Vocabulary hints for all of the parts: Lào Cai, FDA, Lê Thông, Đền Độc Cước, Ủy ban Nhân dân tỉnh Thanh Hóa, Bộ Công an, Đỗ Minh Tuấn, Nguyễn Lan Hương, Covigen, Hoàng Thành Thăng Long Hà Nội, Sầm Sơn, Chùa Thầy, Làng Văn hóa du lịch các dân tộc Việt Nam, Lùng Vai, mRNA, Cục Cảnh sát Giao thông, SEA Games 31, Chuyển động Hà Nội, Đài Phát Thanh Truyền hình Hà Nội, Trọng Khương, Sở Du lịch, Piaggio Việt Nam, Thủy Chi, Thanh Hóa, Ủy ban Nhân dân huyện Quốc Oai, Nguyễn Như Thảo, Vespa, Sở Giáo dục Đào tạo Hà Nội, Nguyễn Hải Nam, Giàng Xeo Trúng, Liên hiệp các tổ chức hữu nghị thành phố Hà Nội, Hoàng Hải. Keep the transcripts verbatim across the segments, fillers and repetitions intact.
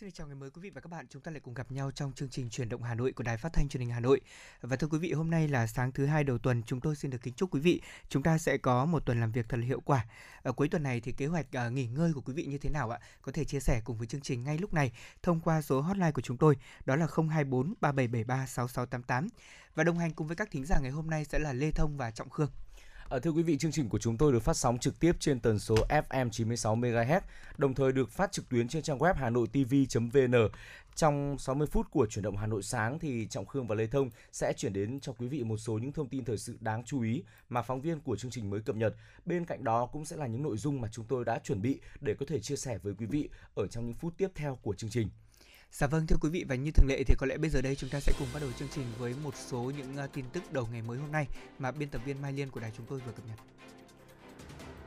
Xin chào ngày mới quý vị và các bạn, chúng ta lại cùng gặp nhau trong chương trình Chuyển động Hà Nội của Đài Phát Thanh Truyền hình Hà Nội. Và thưa quý vị, hôm nay là sáng thứ hai đầu tuần, chúng tôi xin được kính chúc quý vị chúng ta sẽ có một tuần làm việc thật là hiệu quả. Ở cuối tuần này thì kế hoạch uh, nghỉ ngơi của quý vị như thế nào ạ? Có thể chia sẻ cùng với chương trình ngay lúc này thông qua số hotline của chúng tôi, đó là không hai bốn ba bảy bảy ba sáu sáu tám tám. Và đồng hành cùng với các thính giả ngày hôm nay sẽ là Lê Thông và Trọng Khương. À, thưa quý vị, chương trình của chúng tôi được phát sóng trực tiếp trên tần số ép em chín mươi sáu mê ga héc, đồng thời được phát trực tuyến trên trang web hanoitv chấm vê en. Trong sáu mươi phút của Chuyển động Hà Nội sáng thì Trọng Khương và Lê Thông sẽ chuyển đến cho quý vị một số những thông tin thời sự đáng chú ý mà phóng viên của chương trình mới cập nhật. Bên cạnh đó cũng sẽ là những nội dung mà chúng tôi đã chuẩn bị để có thể chia sẻ với quý vị ở trong những phút tiếp theo của chương trình. Dạ vâng, thưa quý vị, và như thường lệ thì có lẽ bây giờ đây chúng ta sẽ cùng bắt đầu chương trình với một số những uh, tin tức đầu ngày mới hôm nay mà biên tập viên Mai Liên của đài chúng tôi vừa cập nhật.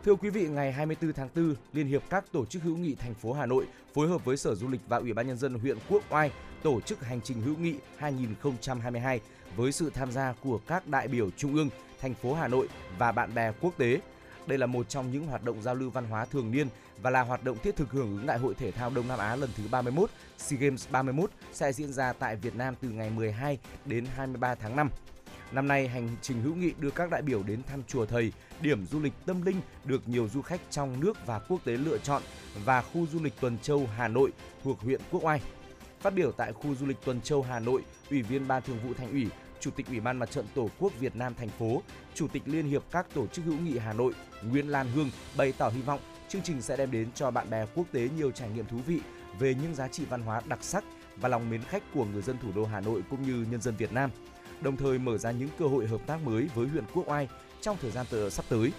Thưa quý vị, ngày hai mươi tư tháng tư, Liên hiệp các tổ chức hữu nghị thành phố Hà Nội phối hợp với Sở Du lịch và Ủy ban Nhân dân huyện Quốc Oai tổ chức hành trình hữu nghị hai không hai hai với sự tham gia của các đại biểu trung ương, thành phố Hà Nội và bạn bè quốc tế. Đây là một trong những hoạt động giao lưu văn hóa thường niên và là hoạt động thiết thực hưởng ứng Đại hội Thể thao Đông Nam Á lần thứ ba mươi mốt, SEA Games ba mươi mốt sẽ diễn ra tại Việt Nam từ ngày mười hai đến hai mươi ba tháng năm. Năm nay, hành trình hữu nghị đưa các đại biểu đến thăm Chùa Thầy, điểm du lịch tâm linh được nhiều du khách trong nước và quốc tế lựa chọn, và khu du lịch Tuần Châu Hà Nội thuộc huyện Quốc Oai. Phát biểu tại khu du lịch Tuần Châu Hà Nội, Ủy viên Ban Thường vụ Thành ủy, Chủ tịch Ủy ban Mặt trận Tổ quốc Việt Nam thành phố, Chủ tịch Liên hiệp các tổ chức hữu nghị Hà Nội Nguyễn Lan Hương bày tỏ hy vọng chương trình sẽ đem đến cho bạn bè quốc tế nhiều trải nghiệm thú vị về những giá trị văn hóa đặc sắc và lòng mến khách của người dân thủ đô Hà Nội cũng như nhân dân Việt Nam, đồng thời mở ra những cơ hội hợp tác mới với huyện Quốc Oai trong thời gian tới sắp tới.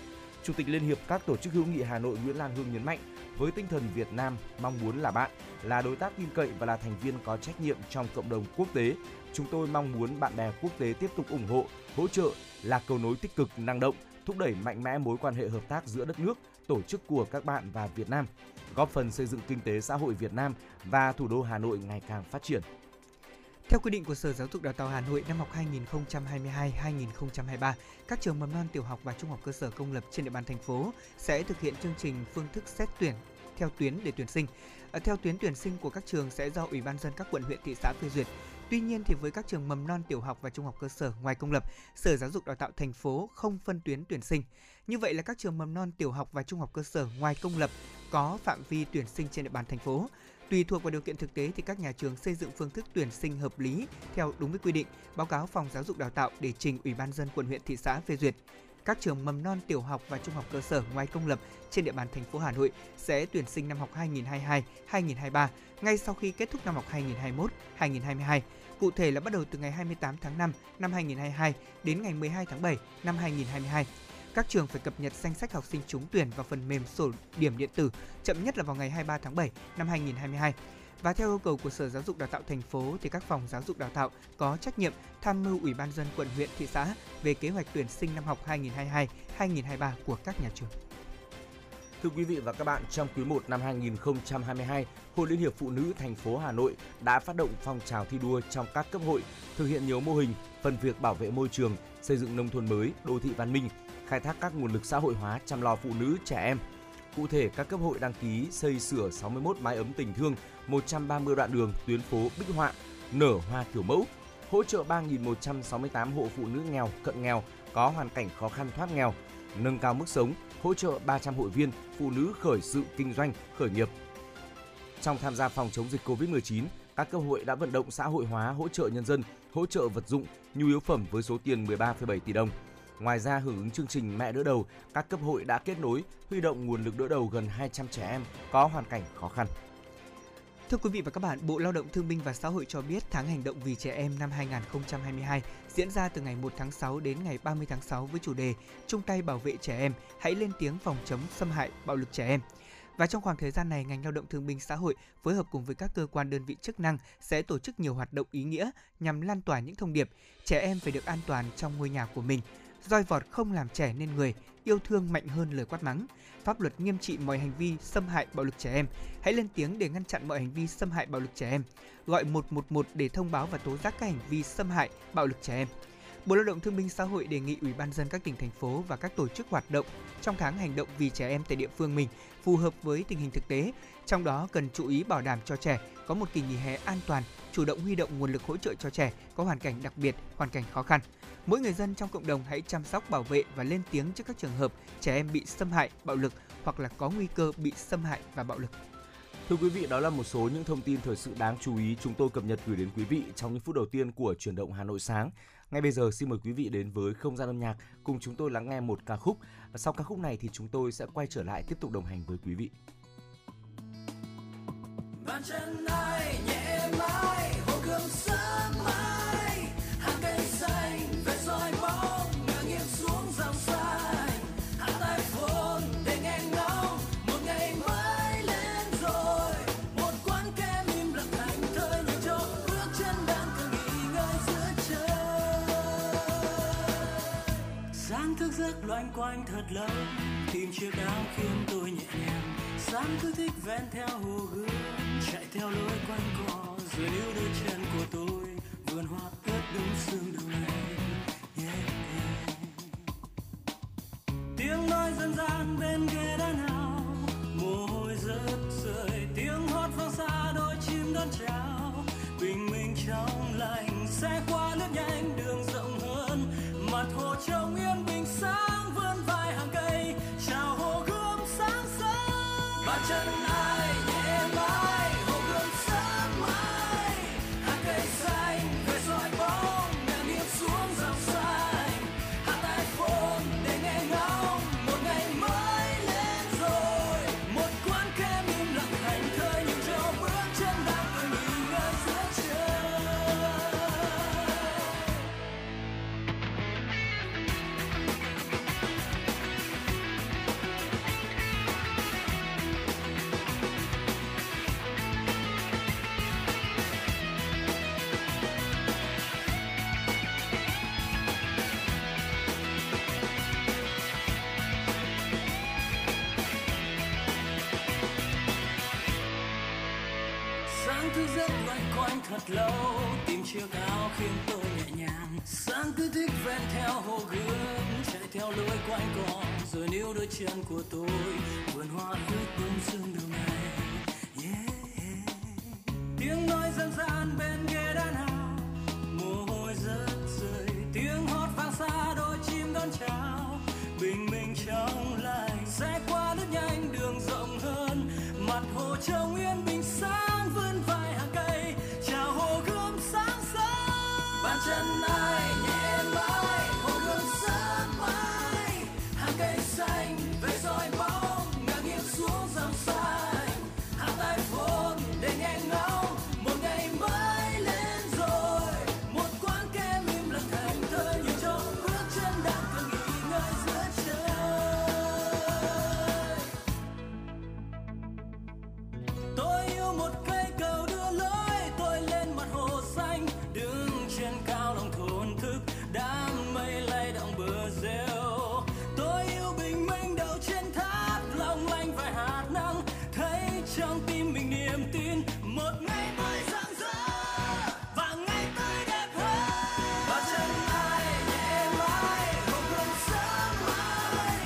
Chủ tịch Liên hiệp các tổ chức hữu nghị Hà Nội Nguyễn Lan Hương nhấn mạnh, với tinh thần Việt Nam mong muốn là bạn, là đối tác tin cậy và là thành viên có trách nhiệm trong cộng đồng quốc tế, chúng tôi mong muốn bạn bè quốc tế tiếp tục ủng hộ, hỗ trợ, là cầu nối tích cực, năng động, thúc đẩy mạnh mẽ mối quan hệ hợp tác giữa đất nước, tổ chức của các bạn và Việt Nam, góp phần xây dựng kinh tế xã hội Việt Nam và thủ đô Hà Nội ngày càng phát triển. Theo quy định của Sở Giáo dục Đào tạo Hà Nội, năm học hai nghìn không trăm hai mươi hai đến hai nghìn không trăm hai mươi ba, các trường mầm non, tiểu học và trung học cơ sở công lập trên địa bàn thành phố sẽ thực hiện chương trình phương thức xét tuyển theo tuyến để tuyển sinh. Theo tuyến tuyển sinh của các trường sẽ do Ủy ban nhân dân các quận, huyện, thị xã phê duyệt. Tuy nhiên thì với các trường mầm non, tiểu học và trung học cơ sở ngoài công lập, Sở Giáo dục Đào tạo thành phố không phân tuyến tuyển sinh. Như vậy là các trường mầm non, tiểu học và trung học cơ sở ngoài công lập có phạm vi tuyển sinh trên địa bàn thành phố. Tùy thuộc vào điều kiện thực tế thì các nhà trường xây dựng phương thức tuyển sinh hợp lý theo đúng với quy định, báo cáo Phòng Giáo dục Đào tạo để trình Ủy ban nhân dân quận, huyện, thị xã phê duyệt. Các trường mầm non, tiểu học và trung học cơ sở ngoài công lập trên địa bàn thành phố Hà Nội sẽ tuyển sinh năm học hai nghìn không trăm hai mươi hai đến hai nghìn không trăm hai mươi ba ngay sau khi kết thúc năm học hai nghìn không trăm hai mươi mốt đến hai nghìn không trăm hai mươi hai. Cụ thể là bắt đầu từ ngày hai mươi tám tháng năm năm hai nghìn không trăm hai mươi hai đến ngày mười hai tháng bảy năm hai nghìn không trăm hai mươi hai. Các trường phải cập nhật danh sách học sinh trúng tuyển vào phần mềm sổ điểm điện tử chậm nhất là vào ngày hai mươi ba tháng bảy năm hai nghìn không trăm hai mươi hai. Và theo yêu cầu của Sở Giáo dục Đào tạo thành phố thì các phòng giáo dục đào tạo có trách nhiệm tham mưu Ủy ban nhân dân quận, huyện, thị xã về kế hoạch tuyển sinh năm học hai nghìn không trăm hai mươi hai đến hai nghìn không trăm hai mươi ba của các nhà trường. Thưa quý vị và các bạn, trong quý một năm hai nghìn không trăm hai mươi hai, Hội Liên hiệp Phụ nữ thành phố Hà Nội đã phát động phong trào thi đua trong các cấp hội, thực hiện nhiều mô hình, phần việc bảo vệ môi trường, xây dựng nông thôn mới, đô thị văn minh, khai thác các nguồn lực xã hội hóa, chăm lo phụ nữ, trẻ em. Cụ thể, các cấp hội đăng ký xây sửa sáu mươi mốt mái ấm tình thương, một trăm ba mươi đoạn đường, tuyến phố bích họa, nở hoa kiểu mẫu, hỗ trợ ba nghìn một trăm sáu mươi tám hộ phụ nữ nghèo, cận nghèo, có hoàn cảnh khó khăn thoát nghèo, nâng cao mức sống, hỗ trợ ba trăm hội viên phụ nữ khởi sự kinh doanh, khởi nghiệp. Trong tham gia phòng chống dịch covid mười chín, các cấp hội đã vận động xã hội hóa hỗ trợ nhân dân, hỗ trợ vật dụng, nhu yếu phẩm với số tiền mười ba phẩy bảy tỷ đồng. Ngoài ra, hưởng ứng chương trình Mẹ đỡ đầu, các cấp hội đã kết nối, huy động nguồn lực đỡ đầu gần hai trăm trẻ em có hoàn cảnh khó khăn. Thưa quý vị và các bạn, Bộ Lao động Thương binh và Xã hội cho biết tháng hành động vì trẻ em năm hai nghìn không trăm hai mươi hai diễn ra từ ngày một tháng sáu đến ngày ba mươi tháng sáu với chủ đề Chung tay bảo vệ trẻ em, hãy lên tiếng phòng chống xâm hại bạo lực trẻ em. Và trong khoảng thời gian này, ngành Lao động Thương binh Xã hội phối hợp cùng với các cơ quan đơn vị chức năng sẽ tổ chức nhiều hoạt động ý nghĩa nhằm lan tỏa những thông điệp trẻ em phải được an toàn trong ngôi nhà của mình. Roi vọt không làm trẻ nên người, yêu thương mạnh hơn lời quát mắng. Pháp luật nghiêm trị mọi hành vi xâm hại bạo lực trẻ em. Hãy lên tiếng để ngăn chặn mọi hành vi xâm hại bạo lực trẻ em. Gọi một một một để thông báo và tố giác các hành vi xâm hại bạo lực trẻ em. Bộ Lao động Thương binh Xã hội đề nghị Ủy ban nhân dân các tỉnh, thành phố và các tổ chức hoạt động trong tháng hành động vì trẻ em tại địa phương mình phù hợp với tình hình thực tế, trong đó cần chú ý bảo đảm cho trẻ có một kỳ nghỉ hè an toàn, chủ động huy động nguồn lực hỗ trợ cho trẻ có hoàn cảnh đặc biệt, hoàn cảnh khó khăn. Mỗi người dân trong cộng đồng hãy chăm sóc, bảo vệ và lên tiếng trước các trường hợp trẻ em bị xâm hại, bạo lực hoặc là có nguy cơ bị xâm hại và bạo lực. Thưa quý vị, đó là một số những thông tin thời sự đáng chú ý chúng tôi cập nhật gửi đến quý vị trong những phút đầu tiên của Chuyển động Hà Nội sáng. Ngay bây giờ xin mời quý vị đến với không gian âm nhạc, cùng chúng tôi lắng nghe một ca khúc. Sau ca khúc này thì chúng tôi sẽ quay trở lại tiếp tục đồng hành với quý vị. Bàn chân ai nhẹ mãi, hồ gương sớm mai, hàng cây xanh vệt roi bóng ngả nghiêng xuống dòng xanh, hạ tay phồn để nghe ngóng một ngày mới lên rồi, một quán kem im lặng thành thơi nổi trôi, bước chân đang cần nghỉ ngơi giữa trời. Sáng thức giấc loanh quanh thật lâu, tìm chiếc áo khiến tôi nhẹ nhàng. Sáng cứ thích ven theo hồ gương, chạy theo lối quanh co, rồi níu đôi chân của tôi vườn hoa ướt đẫm sương đầu hè. Yeah, yeah. Tiếng nói dân gian bên ghế đá nào, mồ hôi rớt rơi. Tiếng hót vang xa đôi chim đón chào. Bình minh trong lành sẽ qua lướt nhanh đường rộng hơn. Mặt hồ trông yên bình sáng vươn vai hàng cây chào hồ gươm sáng sớm. Bàn chân ai nhẹ mãi. Thật lâu tìm chiếc áo khiến tôi nhẹ nhàng, sáng cứ thích ven theo hồ gươm, chạy theo lối quanh co, rồi níu đôi chân của tôi vườn hoa ướt bướm sương đầu ngày. Yeah. Tiếng nói dân gian bên ghế đá nào, mồ hôi rớt rơi, tiếng hót vang xa đôi chim đón chào, bình minh trong lành sẽ qua lướt nhanh đường rộng hơn, mặt hồ trông yên bình sáng vươn vai hàng cây. Bàn chân ai nhẹ mãi, hồ gươm sáng mai, hàng cây xanh vẫy roi bóng ngả nghiêng xuống dòng xanh, hạ tay phồn để nghe ngóng một ngày mới lên rồi, một quán kem im lặng thành thơi như trong bước chân đang cần nghỉ ngơi giữa trời. Tôi yêu một cây cầu đưa lối tôi lên mặt hồ xanh, đường trên cao lòng thổn thức, đám mây lay động bờ rêu. Tôi yêu bình minh đầu trên thác, long lanh vài hạt nắng, thấy trong tim mình niềm tin một ngày mới rạng rỡ và ngày tươi đẹp hơn. Bàn chân ai nhẹ mãi, hồ gươm sáng mai,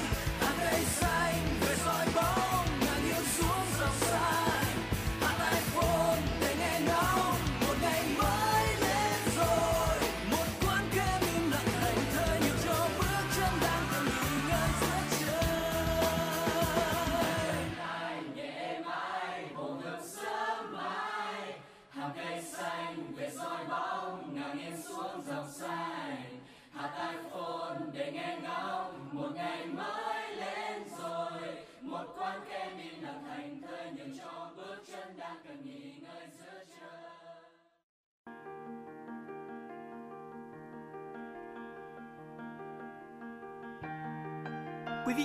hàng cây xanh vẫy roi bóng ngả nghiêng xuống dòng xanh, hạ tay phồn để nghe ngóng một ngày mới. Quý vị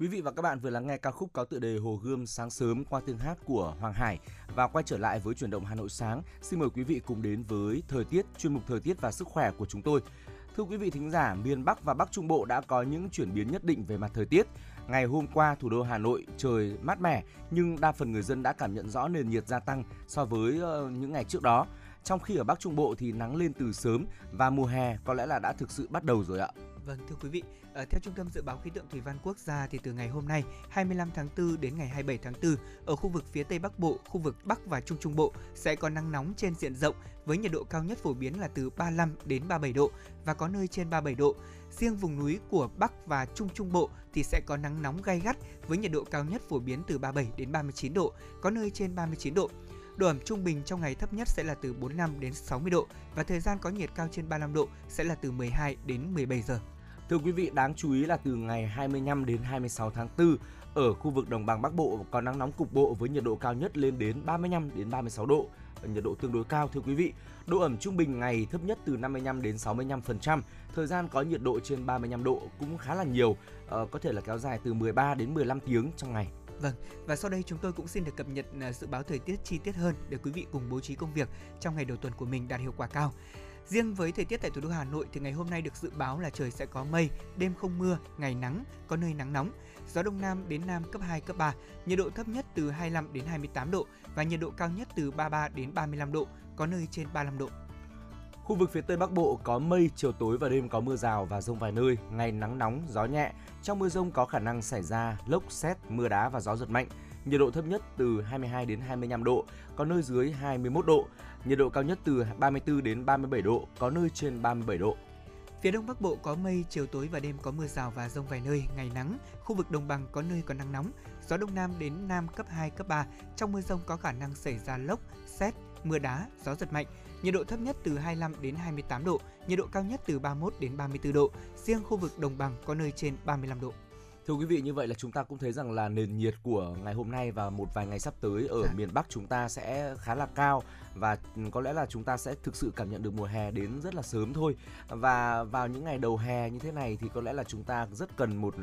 Quý vị và các bạn vừa lắng nghe ca khúc có tựa đề Hồ Gươm sáng sớm qua tiếng hát của Hoàng Hải. Và quay trở lại với Chuyển động Hà Nội sáng, xin mời quý vị cùng đến với thời tiết, chuyên mục thời tiết và sức khỏe của chúng tôi. Thưa quý vị thính giả, miền Bắc và Bắc Trung Bộ đã có những chuyển biến nhất định về mặt thời tiết. Ngày hôm qua, thủ đô Hà Nội trời mát mẻ, nhưng đa phần người dân đã cảm nhận rõ nền nhiệt gia tăng so với những ngày trước đó. Trong khi ở Bắc Trung Bộ thì nắng lên từ sớm và mùa hè có lẽ là đã thực sự bắt đầu rồi ạ. Vâng, thưa quý vị, ở theo Trung tâm Dự báo Khí tượng Thủy văn Quốc gia thì từ ngày hôm nay hai mươi lăm tháng tư đến ngày hai mươi bảy tháng tư, ở khu vực phía Tây Bắc Bộ, khu vực Bắc và Trung Trung Bộ sẽ có nắng nóng trên diện rộng với nhiệt độ cao nhất phổ biến là từ ba mươi lăm đến ba mươi bảy độ và có nơi trên ba mươi bảy độ. Riêng vùng núi của Bắc và Trung Trung Bộ thì sẽ có nắng nóng gay gắt với nhiệt độ cao nhất phổ biến từ ba mươi bảy đến ba mươi chín độ, có nơi trên ba mươi chín độ. Độ ẩm trung bình trong ngày thấp nhất sẽ là từ bốn mươi lăm đến sáu mươi độ và thời gian có nhiệt cao trên ba mươi lăm độ sẽ là từ mười hai đến mười bảy giờ. Thưa quý vị, đáng chú ý là từ ngày hai mươi lăm đến hai mươi sáu tháng tư, ở khu vực đồng bằng Bắc Bộ có nắng nóng cục bộ với nhiệt độ cao nhất lên đến ba mươi lăm đến ba mươi sáu độ, nhiệt độ tương đối cao thưa quý vị. Độ ẩm trung bình ngày thấp nhất từ năm mươi lăm đến sáu mươi lăm phần trăm, thời gian có nhiệt độ trên ba mươi lăm độ cũng khá là nhiều, có thể là kéo dài từ mười ba đến mười lăm tiếng trong ngày. Vâng, và sau đây chúng tôi cũng xin được cập nhật dự báo thời tiết chi tiết hơn để quý vị cùng bố trí công việc trong ngày đầu tuần của mình đạt hiệu quả cao. Riêng với thời tiết tại thủ đô Hà Nội thì ngày hôm nay được dự báo là trời sẽ có mây, đêm không mưa, ngày nắng, có nơi nắng nóng, gió đông nam đến nam cấp hai, cấp ba, nhiệt độ thấp nhất từ hai mươi lăm đến hai mươi tám độ và nhiệt độ cao nhất từ ba mươi ba đến ba mươi lăm độ, có nơi trên ba mươi lăm độ. Khu vực phía Tây Bắc Bộ có mây, chiều tối và đêm có mưa rào và dông vài nơi, ngày nắng nóng, gió nhẹ, trong mưa dông có khả năng xảy ra lốc, sét, mưa đá và gió giật mạnh. Nhiệt độ thấp nhất từ hai mươi hai đến hai mươi lăm độ, có nơi dưới hai mươi mốt độ. Nhiệt độ cao nhất từ ba mươi tư đến ba mươi bảy độ, có nơi trên ba mươi bảy độ. Phía Đông Bắc Bộ có mây, chiều tối và đêm có mưa rào và dông vài nơi, ngày nắng. Khu vực đồng bằng có nơi có nắng nóng, gió đông nam đến nam cấp hai, cấp ba. Trong mưa dông có khả năng xảy ra lốc, sét, mưa đá, gió giật mạnh. Nhiệt độ thấp nhất từ hai mươi lăm đến hai mươi tám độ, nhiệt độ cao nhất từ ba mươi mốt đến ba mươi tư độ. Riêng khu vực đồng bằng có nơi trên ba mươi lăm độ. Thưa quý vị, như vậy là chúng ta cũng thấy rằng là nền nhiệt của ngày hôm nay và một vài ngày sắp tới ở dạ. miền Bắc chúng ta sẽ khá là cao và có lẽ là chúng ta sẽ thực sự cảm nhận được mùa hè đến rất là sớm thôi. Và vào những ngày đầu hè như thế này thì có lẽ là chúng ta rất cần một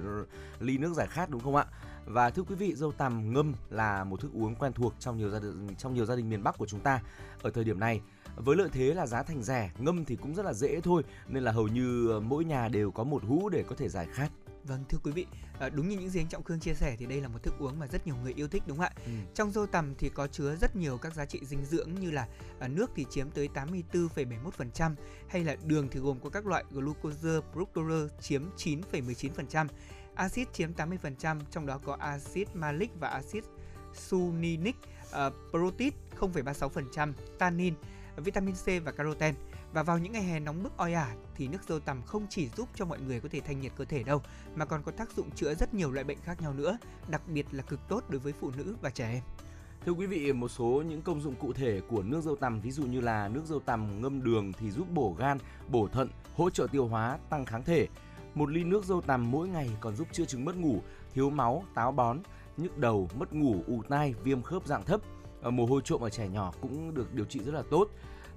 ly nước giải khát, đúng không ạ? Và thưa quý vị, dâu tằm ngâm là một thức uống quen thuộc trong nhiều gia đình, trong nhiều gia đình miền Bắc của chúng ta ở thời điểm này. Với lợi thế là giá thành rẻ, ngâm thì cũng rất là dễ thôi, nên là hầu như mỗi nhà đều có một hũ để có thể giải khát. Vâng, thưa quý vị, à, đúng như những gì anh Trọng Khương chia sẻ thì đây là một thức uống mà rất nhiều người yêu thích, đúng không ạ? Ừ. Trong dâu tằm thì có chứa rất nhiều các giá trị dinh dưỡng như là à, nước thì chiếm tới tám mươi tư phẩy bảy mươi mốt phần trăm, hay là đường thì gồm có các loại glucose, fructose chiếm chín phẩy mười chín phần trăm, axit chiếm tám mươi phần trăm, trong đó có axit malic và axit suninic, à, protein không phẩy ba mươi sáu phần trăm, tannin, vitamin C và caroten. Và vào những ngày hè nóng bức oi ả thì nước dâu tằm không chỉ giúp cho mọi người có thể thanh nhiệt cơ thể đâu, mà còn có tác dụng chữa rất nhiều loại bệnh khác nhau nữa, đặc biệt là cực tốt đối với phụ nữ và trẻ em. Thưa quý vị, một số những công dụng cụ thể của nước dâu tằm, ví dụ như là nước dâu tằm ngâm đường thì giúp bổ gan, bổ thận, hỗ trợ tiêu hóa, tăng kháng thể. Một ly nước dâu tằm mỗi ngày còn giúp chữa chứng mất ngủ, thiếu máu, táo bón, nhức đầu, mất ngủ, ù tai, viêm khớp dạng thấp, mồ hôi trộm ở trẻ nhỏ cũng được điều trị rất là tốt.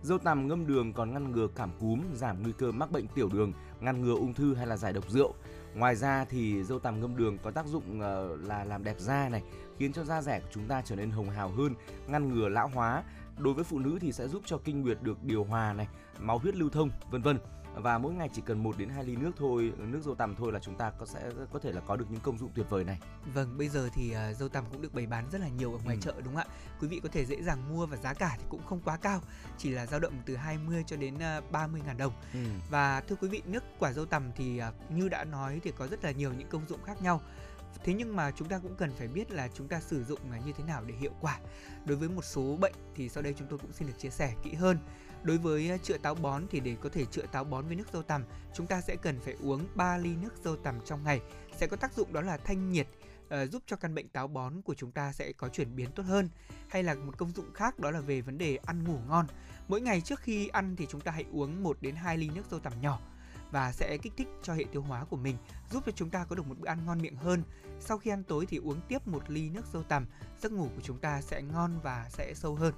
Dâu tằm ngâm đường còn ngăn ngừa cảm cúm, giảm nguy cơ mắc bệnh tiểu đường, ngăn ngừa ung thư hay là giải độc rượu. Ngoài ra thì dâu tằm ngâm đường có tác dụng là làm đẹp da này, khiến cho da dẻ của chúng ta trở nên hồng hào hơn, ngăn ngừa lão hóa. Đối với phụ nữ thì sẽ giúp cho kinh nguyệt được điều hòa này, máu huyết lưu thông, vân vân. Và mỗi ngày chỉ cần một đến hai ly nước thôi, nước dâu tằm thôi là chúng ta có sẽ có thể là có được những công dụng tuyệt vời này. Vâng, bây giờ thì uh, dâu tằm cũng được bày bán rất là nhiều ở ngoài ừ. chợ, đúng không ạ? Quý vị có thể dễ dàng mua và giá cả thì cũng không quá cao, chỉ là dao động từ hai mươi cho đến ba mươi ngàn đồng. Ừ. Và thưa quý vị, nước quả dâu tằm thì uh, như đã nói thì có rất là nhiều những công dụng khác nhau. Thế nhưng mà chúng ta cũng cần phải biết là chúng ta sử dụng như thế nào để hiệu quả. Đối với một số bệnh thì sau đây chúng tôi cũng xin được chia sẻ kỹ hơn. Đối với chữa táo bón thì để có thể chữa táo bón với nước dâu tằm, chúng ta sẽ cần phải uống ba ly nước dâu tằm trong ngày. Sẽ có tác dụng đó là thanh nhiệt, giúp cho căn bệnh táo bón của chúng ta sẽ có chuyển biến tốt hơn. Hay là một công dụng khác đó là về vấn đề ăn ngủ ngon. Mỗi ngày trước khi ăn thì chúng ta hãy uống một đến hai ly nước dâu tằm nhỏ và sẽ kích thích cho hệ tiêu hóa của mình, giúp cho chúng ta có được một bữa ăn ngon miệng hơn. Sau khi ăn tối thì uống tiếp một ly nước dâu tằm, giấc ngủ của chúng ta sẽ ngon và sẽ sâu hơn.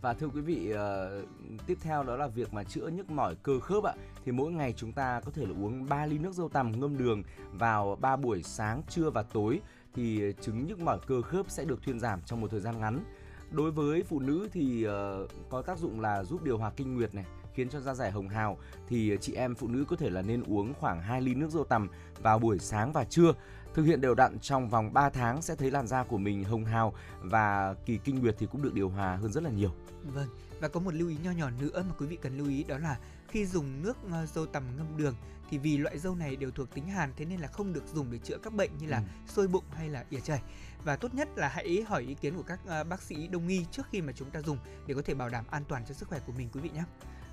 Và thưa quý vị, uh, tiếp theo đó là việc mà chữa nhức mỏi cơ khớp ạ. Thì mỗi ngày chúng ta có thể là uống ba ly nước dâu tằm ngâm đường vào ba buổi sáng, trưa và tối, thì chứng nhức mỏi cơ khớp sẽ được thuyên giảm trong một thời gian ngắn. Đối với phụ nữ thì uh, có tác dụng là giúp điều hòa kinh nguyệt này, khiến cho da dẻ hồng hào, thì chị em phụ nữ có thể là nên uống khoảng hai ly nước dâu tằm vào buổi sáng và trưa. Thực hiện đều đặn trong vòng ba tháng sẽ thấy làn da của mình hồng hào và kỳ kinh nguyệt thì cũng được điều hòa hơn rất là nhiều. Vâng, và có một lưu ý nho nhỏ nữa mà quý vị cần lưu ý, đó là khi dùng nước dâu tằm ngâm đường thì vì loại dâu này đều thuộc tính hàn, thế nên là không được dùng để chữa các bệnh như là ừ. sôi bụng hay là ỉa chảy. Và tốt nhất là hãy hỏi ý kiến của các bác sĩ đông y trước khi mà chúng ta dùng để có thể bảo đảm an toàn cho sức khỏe của mình quý vị nhé.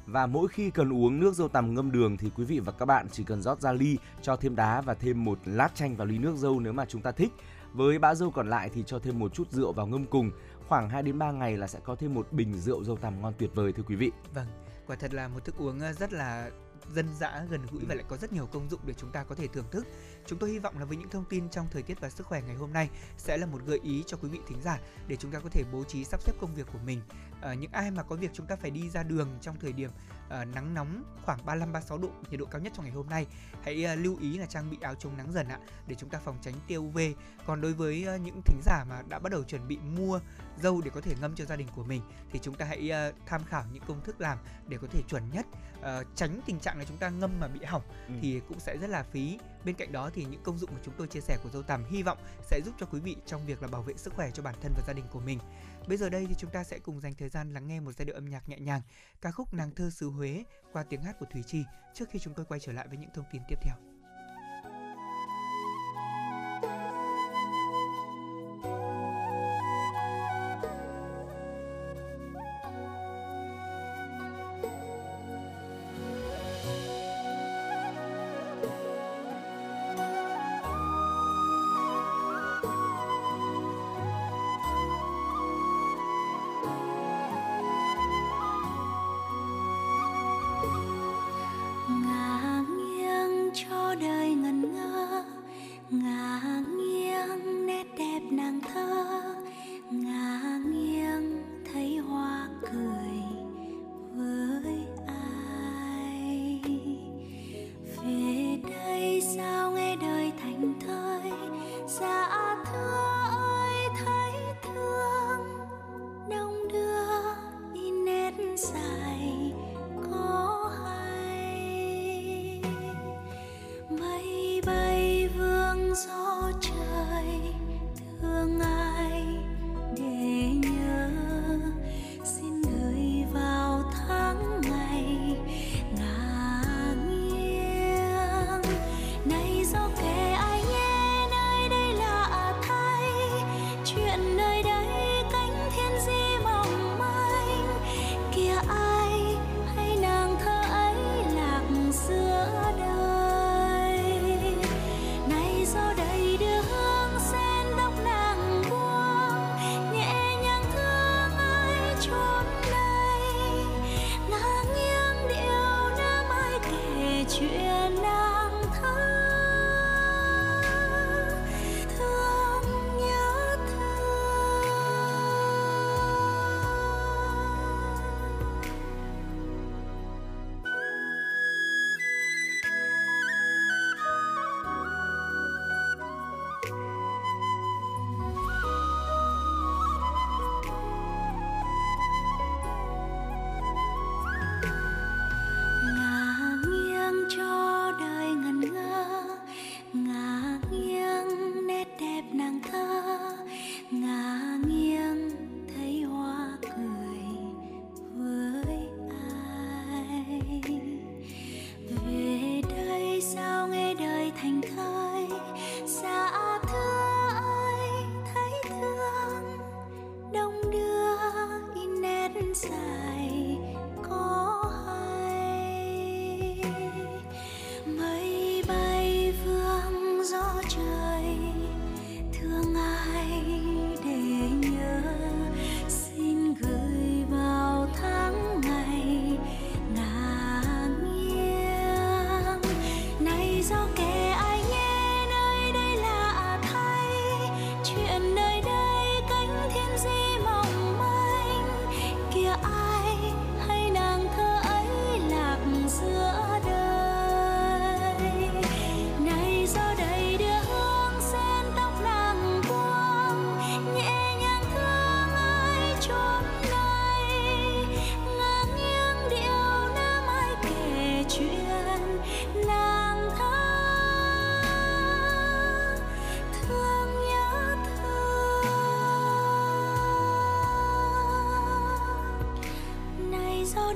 Và mỗi khi cần uống nước dâu tằm ngâm đường thì quý vị và các bạn chỉ cần rót ra ly, cho thêm đá và thêm một lát chanh vào ly nước dâu nếu mà chúng ta thích. Với bã dâu còn lại thì cho thêm một chút rượu vào ngâm cùng. Khoảng hai đến ba ngày là sẽ có thêm một bình rượu dâu tằm ngon tuyệt vời thưa quý vị. Vâng, quả thật là một thức uống rất là dân dã, gần gũi và lại có rất nhiều công dụng để chúng ta có thể thưởng thức. Chúng tôi hy vọng là với những thông tin trong thời tiết và sức khỏe ngày hôm nay sẽ là một gợi ý cho quý vị thính giả để chúng ta có thể bố trí sắp xếp công việc của mình. À, những ai mà có việc chúng ta phải đi ra đường trong thời điểm à, nắng nóng khoảng ba mươi lăm ba mươi sáu độ, nhiệt độ cao nhất trong ngày hôm nay, hãy à, lưu ý là trang bị áo chống nắng dần ạ, để chúng ta phòng tránh tia u vê. Còn đối với à, những thính giả mà đã bắt đầu chuẩn bị mua dâu để có thể ngâm cho gia đình của mình thì chúng ta hãy à, tham khảo những công thức làm để có thể chuẩn nhất, à, tránh tình trạng là chúng ta ngâm mà bị hỏng ừ. thì cũng sẽ rất là phí. Bên cạnh đó thì những công dụng mà chúng tôi chia sẻ của dâu tằm hy vọng sẽ giúp cho quý vị trong việc là bảo vệ sức khỏe cho bản thân và gia đình của mình. Bây giờ đây thì chúng ta sẽ cùng dành thời gian lắng nghe một giai điệu âm nhạc nhẹ nhàng, ca khúc Nàng Thơ Xứ Huế qua tiếng hát của Thủy Chi, trước khi chúng tôi quay trở lại với những thông tin tiếp theo.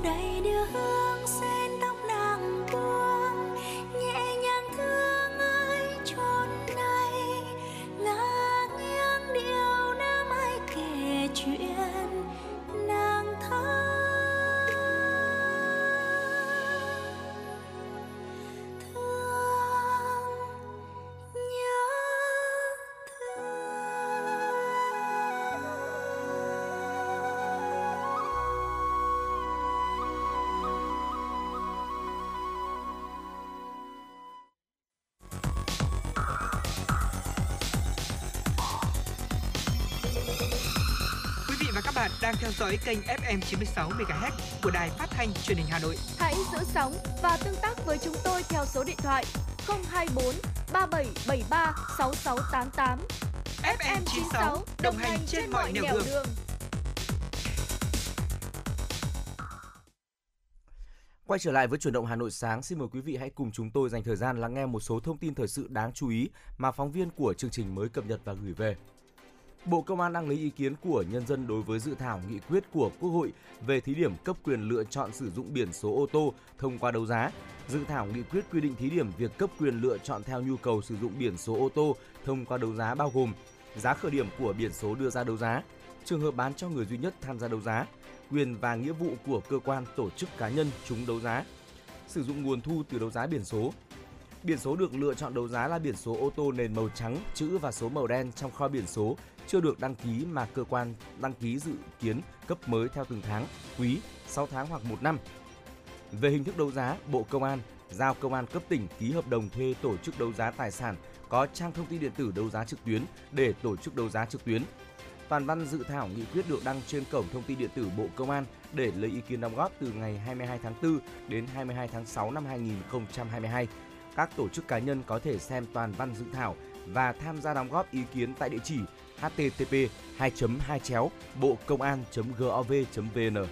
đầy đưa hương sen tóc nàng buông nhẹ nhàng thương ai chốn này ngả nghiêng điều nam ai kể chuyện nàng thắm thương nhớ đang theo dõi kênh ép em chín mươi sáu mê ga héc của Đài Phát Thanh Truyền hình Hà Nội. Hãy giữ sóng và tương tác với chúng tôi theo số điện thoại không hai bốn ba bảy bảy ba sáu sáu tám tám. ép em chín mươi sáu đồng hành trên mọi nẻo đường. đường. Quay trở lại với Chuyển động Hà Nội sáng, xin mời quý vị hãy cùng chúng tôi dành thời gian lắng nghe một số thông tin thời sự đáng chú ý mà phóng viên của chương trình mới cập nhật và gửi về. Bộ Công an đang lấy ý kiến của nhân dân đối với dự thảo nghị quyết của Quốc hội về thí điểm cấp quyền lựa chọn sử dụng biển số ô tô thông qua đấu giá. Dự thảo nghị quyết quy định thí điểm việc cấp quyền lựa chọn theo nhu cầu sử dụng biển số ô tô thông qua đấu giá bao gồm giá khởi điểm của biển số đưa ra đấu giá, trường hợp bán cho người duy nhất tham gia đấu giá, quyền và nghĩa vụ của cơ quan tổ chức cá nhân trúng đấu giá, sử dụng nguồn thu từ đấu giá biển số. Biển số được lựa chọn đấu giá là biển số ô tô nền màu trắng, chữ và số màu đen trong kho biển số chưa được đăng ký mà cơ quan đăng ký dự kiến cấp mới theo từng tháng, quý, sáu tháng hoặc một năm. Về hình thức đấu giá, Bộ Công an giao Công an cấp tỉnh ký hợp đồng thuê tổ chức đấu giá tài sản có trang thông tin điện tử đấu giá trực tuyến để tổ chức đấu giá trực tuyến. Toàn văn dự thảo nghị quyết được đăng trên cổng thông tin điện tử Bộ Công an để lấy ý kiến đóng góp từ ngày hai mươi hai tháng tư đến hai mươi hai tháng sáu năm hai nghìn không trăm hai mươi hai. Các tổ chức cá nhân có thể xem toàn văn dự thảo và tham gia đóng góp ý kiến tại địa chỉ h t t p hai chấm hai chấm bộ công an chấm gov chấm vn.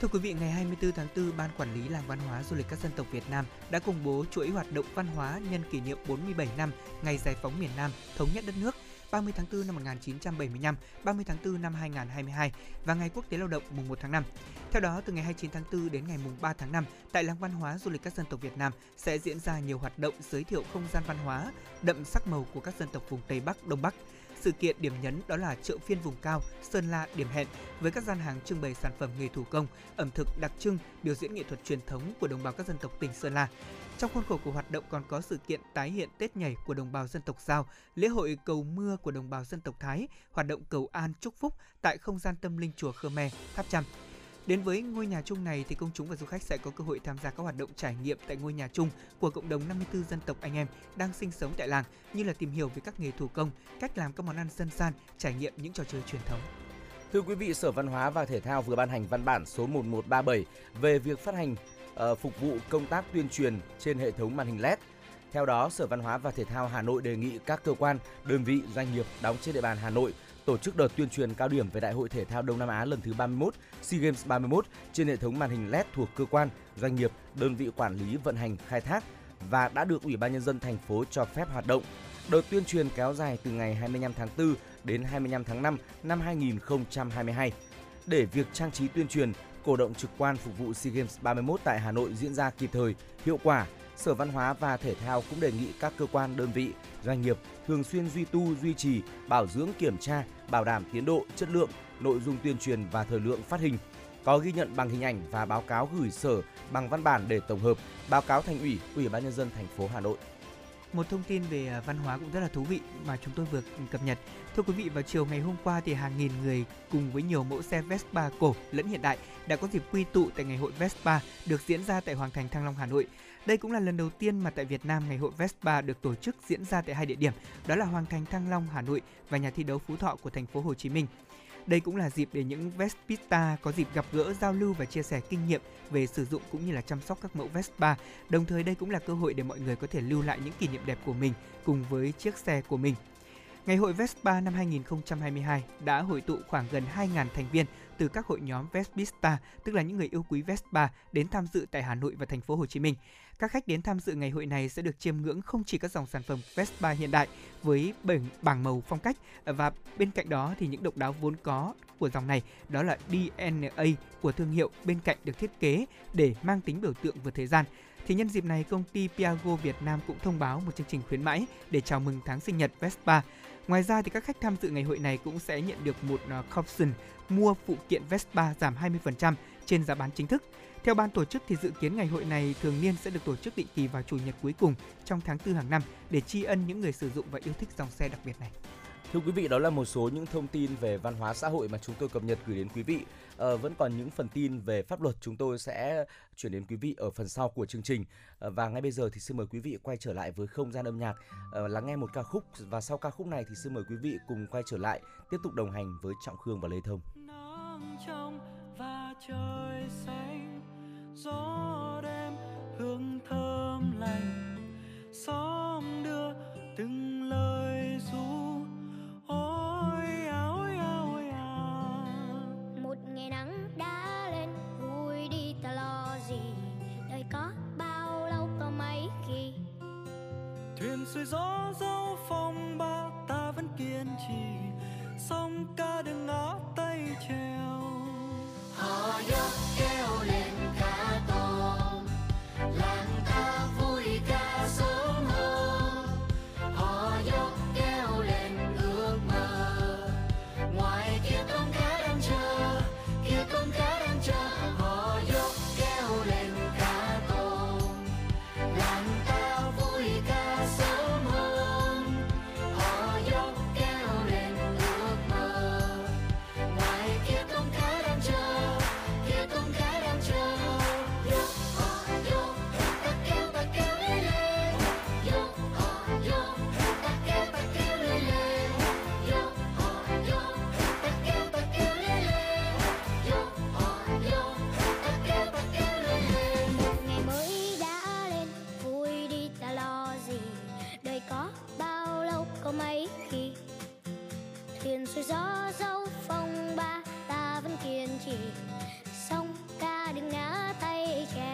Thưa quý vị, ngày hai mươi tư tháng tư, Ban Quản lý Làng Văn hóa du lịch các dân tộc Việt Nam đã công bố chuỗi hoạt động văn hóa nhân kỷ niệm bốn mươi bảy năm ngày giải phóng miền Nam, thống nhất đất nước ba mươi tháng tư năm một nghìn chín trăm bảy mươi lăm, ba mươi tháng tư năm hai nghìn không trăm hai mươi hai và Ngày Quốc tế Lao động mùng một tháng năm. Theo đó, từ ngày hai mươi chín tháng tư đến ngày mùng ba tháng năm, tại Làng Văn hóa du lịch các dân tộc Việt Nam sẽ diễn ra nhiều hoạt động giới thiệu không gian văn hóa đậm sắc màu của các dân tộc vùng Tây Bắc, Đông Bắc. Sự kiện điểm nhấn đó là chợ phiên vùng cao Sơn La điểm hẹn với các gian hàng trưng bày sản phẩm nghề thủ công, ẩm thực đặc trưng, biểu diễn nghệ thuật truyền thống của đồng bào các dân tộc tỉnh Sơn La. Trong khuôn khổ của hoạt động còn có sự kiện tái hiện Tết nhảy của đồng bào dân tộc Dao, lễ hội cầu mưa của đồng bào dân tộc Thái, hoạt động cầu an chúc phúc tại không gian tâm linh chùa Khmer, Tháp Chăm. Đến với ngôi nhà chung này thì công chúng và du khách sẽ có cơ hội tham gia các hoạt động trải nghiệm tại ngôi nhà chung của cộng đồng năm mươi tư dân tộc anh em đang sinh sống tại làng, như là tìm hiểu về các nghề thủ công, cách làm các món ăn dân gian, trải nghiệm những trò chơi truyền thống. Thưa quý vị, Sở Văn hóa và Thể thao vừa ban hành văn bản số một một ba bảy về việc phát hành uh, phục vụ công tác tuyên truyền trên hệ thống màn hình lét. Theo đó, Sở Văn hóa và Thể thao Hà Nội đề nghị các cơ quan, đơn vị, doanh nghiệp đóng trên địa bàn Hà Nội tổ chức đợt tuyên truyền cao điểm về Đại hội Thể thao Đông Nam Á lần thứ ba mươi mốt, SEA Games ba mươi mốt trên hệ thống màn hình lét thuộc cơ quan, doanh nghiệp, đơn vị quản lý, vận hành, khai thác và đã được Ủy ban Nhân dân thành phố cho phép hoạt động. Đợt tuyên truyền kéo dài từ ngày hai mươi lăm tháng tư đến hai mươi lăm tháng năm năm hai nghìn không trăm hai mươi hai. Để việc trang trí tuyên truyền, cổ động trực quan phục vụ SEA Games ba mươi mốt tại Hà Nội diễn ra kịp thời, hiệu quả, Sở Văn hóa và Thể thao cũng đề nghị các cơ quan, đơn vị, doanh nghiệp thường xuyên duy tu, duy trì, bảo dưỡng, kiểm tra, bảo đảm tiến độ, chất lượng, nội dung tuyên truyền và thời lượng phát hình, có ghi nhận bằng hình ảnh và báo cáo gửi Sở bằng văn bản để tổng hợp, báo cáo Thành ủy, Ủy ban Nhân dân thành phố Hà Nội. Một thông tin về văn hóa cũng rất là thú vị mà chúng tôi vừa cập nhật. Thưa quý vị, vào chiều ngày hôm qua thì hàng nghìn người cùng với nhiều mẫu xe Vespa cổ lẫn hiện đại đã có dịp quy tụ tại ngày hội Vespa được diễn ra tại Hoàng Thành Thăng Long Hà Nội. Đây cũng là lần đầu tiên mà tại Việt Nam ngày hội Vespa được tổ chức diễn ra tại hai địa điểm, đó là Hoàng Thành Thăng Long Hà Nội và nhà thi đấu Phú Thọ của thành phố Hồ Chí Minh. Đây cũng là dịp để những Vespista có dịp gặp gỡ, giao lưu và chia sẻ kinh nghiệm về sử dụng cũng như là chăm sóc các mẫu Vespa. Đồng thời đây cũng là cơ hội để mọi người có thể lưu lại những kỷ niệm đẹp của mình cùng với chiếc xe của mình. Ngày hội Vespa năm hai nghìn không trăm hai mươi hai đã hội tụ khoảng gần hai nghìn thành viên từ các hội nhóm Vespista, tức là những người yêu quý Vespa, đến tham dự tại Hà Nội và thành phố Hồ Chí Minh. Các khách đến tham dự ngày hội này sẽ được chiêm ngưỡng không chỉ các dòng sản phẩm Vespa hiện đại với bảng màu phong cách, và bên cạnh đó thì những độc đáo vốn có của dòng này, đó là đê en a của thương hiệu bên cạnh được thiết kế để mang tính biểu tượng vượt thời gian. Thì nhân dịp này, công ty Piaggio Việt Nam cũng thông báo một chương trình khuyến mãi để chào mừng tháng sinh nhật Vespa. Ngoài ra thì các khách tham dự ngày hội này cũng sẽ nhận được một coupon mua phụ kiện Vespa giảm hai mươi phần trăm trên giá bán chính thức. Theo ban tổ chức thì dự kiến ngày hội này thường niên sẽ được tổ chức định kỳ vào chủ nhật cuối cùng trong tháng tư hàng năm để tri ân những người sử dụng và yêu thích dòng xe đặc biệt này. Thưa quý vị, đó là một số những thông tin về văn hóa xã hội mà chúng tôi cập nhật gửi đến quý vị. À, vẫn còn những phần tin về pháp luật chúng tôi sẽ chuyển đến quý vị ở phần sau của chương trình. À, và ngay bây giờ thì xin mời quý vị quay trở lại với không gian âm nhạc, à, lắng nghe một ca khúc, và sau ca khúc này thì xin mời quý vị cùng quay trở lại, tiếp tục đồng hành với Trọng Khương và Lê Thông. Nắng trong và trời xanh, gió đêm hương thơm lành, xóm đưa từng lời ru. Ngày nắng đã lên vui đi ta lo gì, đời có bao lâu có mấy khi. Thuyền xuôi gió dâu phong ba ta vẫn kiên trì, sông ca đừng ngó tay trèo. Họ nhớ kêu lên cá to, làng ta vui ca sớm hơn. Họ nhớ kêu lên ước mơ, ngoài kia con cá đang chờ. Con cá đang chờ họ dốc kêu lên cá tôm, làm ta vui ca sớm hơn. Họ dốc kêu lên ước mơ, ngoài kia con cá đang chờ, kia con cá đang chờ. Dốc họ dốc ta kêu ta kêu lên lên, dốc họ dốc ta kêu ta kêu lên lên, dốc họ dốc ta kêu ta kêu lên lên. Một ngày mới đã lên, vui đi ta lo gì, đời có bao lâu có mấy khi. Thuyền xuôi gió dâu phong ba ta vẫn kiên trì, sông ca đừng ngã tay trèo.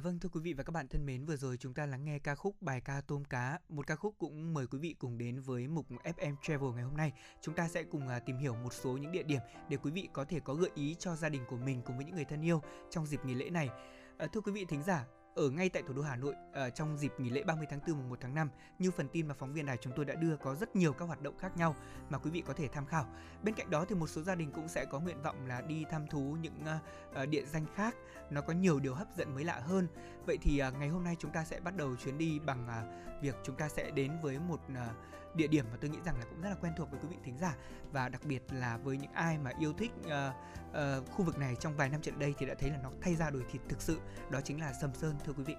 Dạ vâng, thưa quý vị và các bạn thân mến, vừa rồi chúng ta lắng nghe ca khúc Bài ca tôm cá, một ca khúc cũng mời quý vị cùng đến với mục ép em Travel ngày hôm nay. Chúng ta sẽ cùng tìm hiểu một số những địa điểm để quý vị có thể có gợi ý cho gia đình của mình cùng với những người thân yêu trong dịp nghỉ lễ này. Thưa quý vị thính giả, ở ngay tại thủ đô Hà Nội, trong dịp nghỉ lễ ba mươi tháng tư mùng một tháng năm, như phần tin mà phóng viên đài chúng tôi đã đưa, có rất nhiều các hoạt động khác nhau mà quý vị có thể tham khảo. Bên cạnh đó thì một số gia đình cũng sẽ có nguyện vọng là đi thăm thú những địa danh khác, nó có nhiều điều hấp dẫn mới lạ hơn. Vậy thì ngày hôm nay chúng ta sẽ bắt đầu chuyến đi bằng việc chúng ta sẽ đến với một địa điểm mà tôi nghĩ rằng là cũng rất là quen thuộc với quý vị thính giả, và đặc biệt là với những ai mà yêu thích khu vực này trong vài năm trở lại đây thì đã thấy là nó thay ra đổi thịt thực sự, đó chính là Sầm Sơn, thưa quý vị.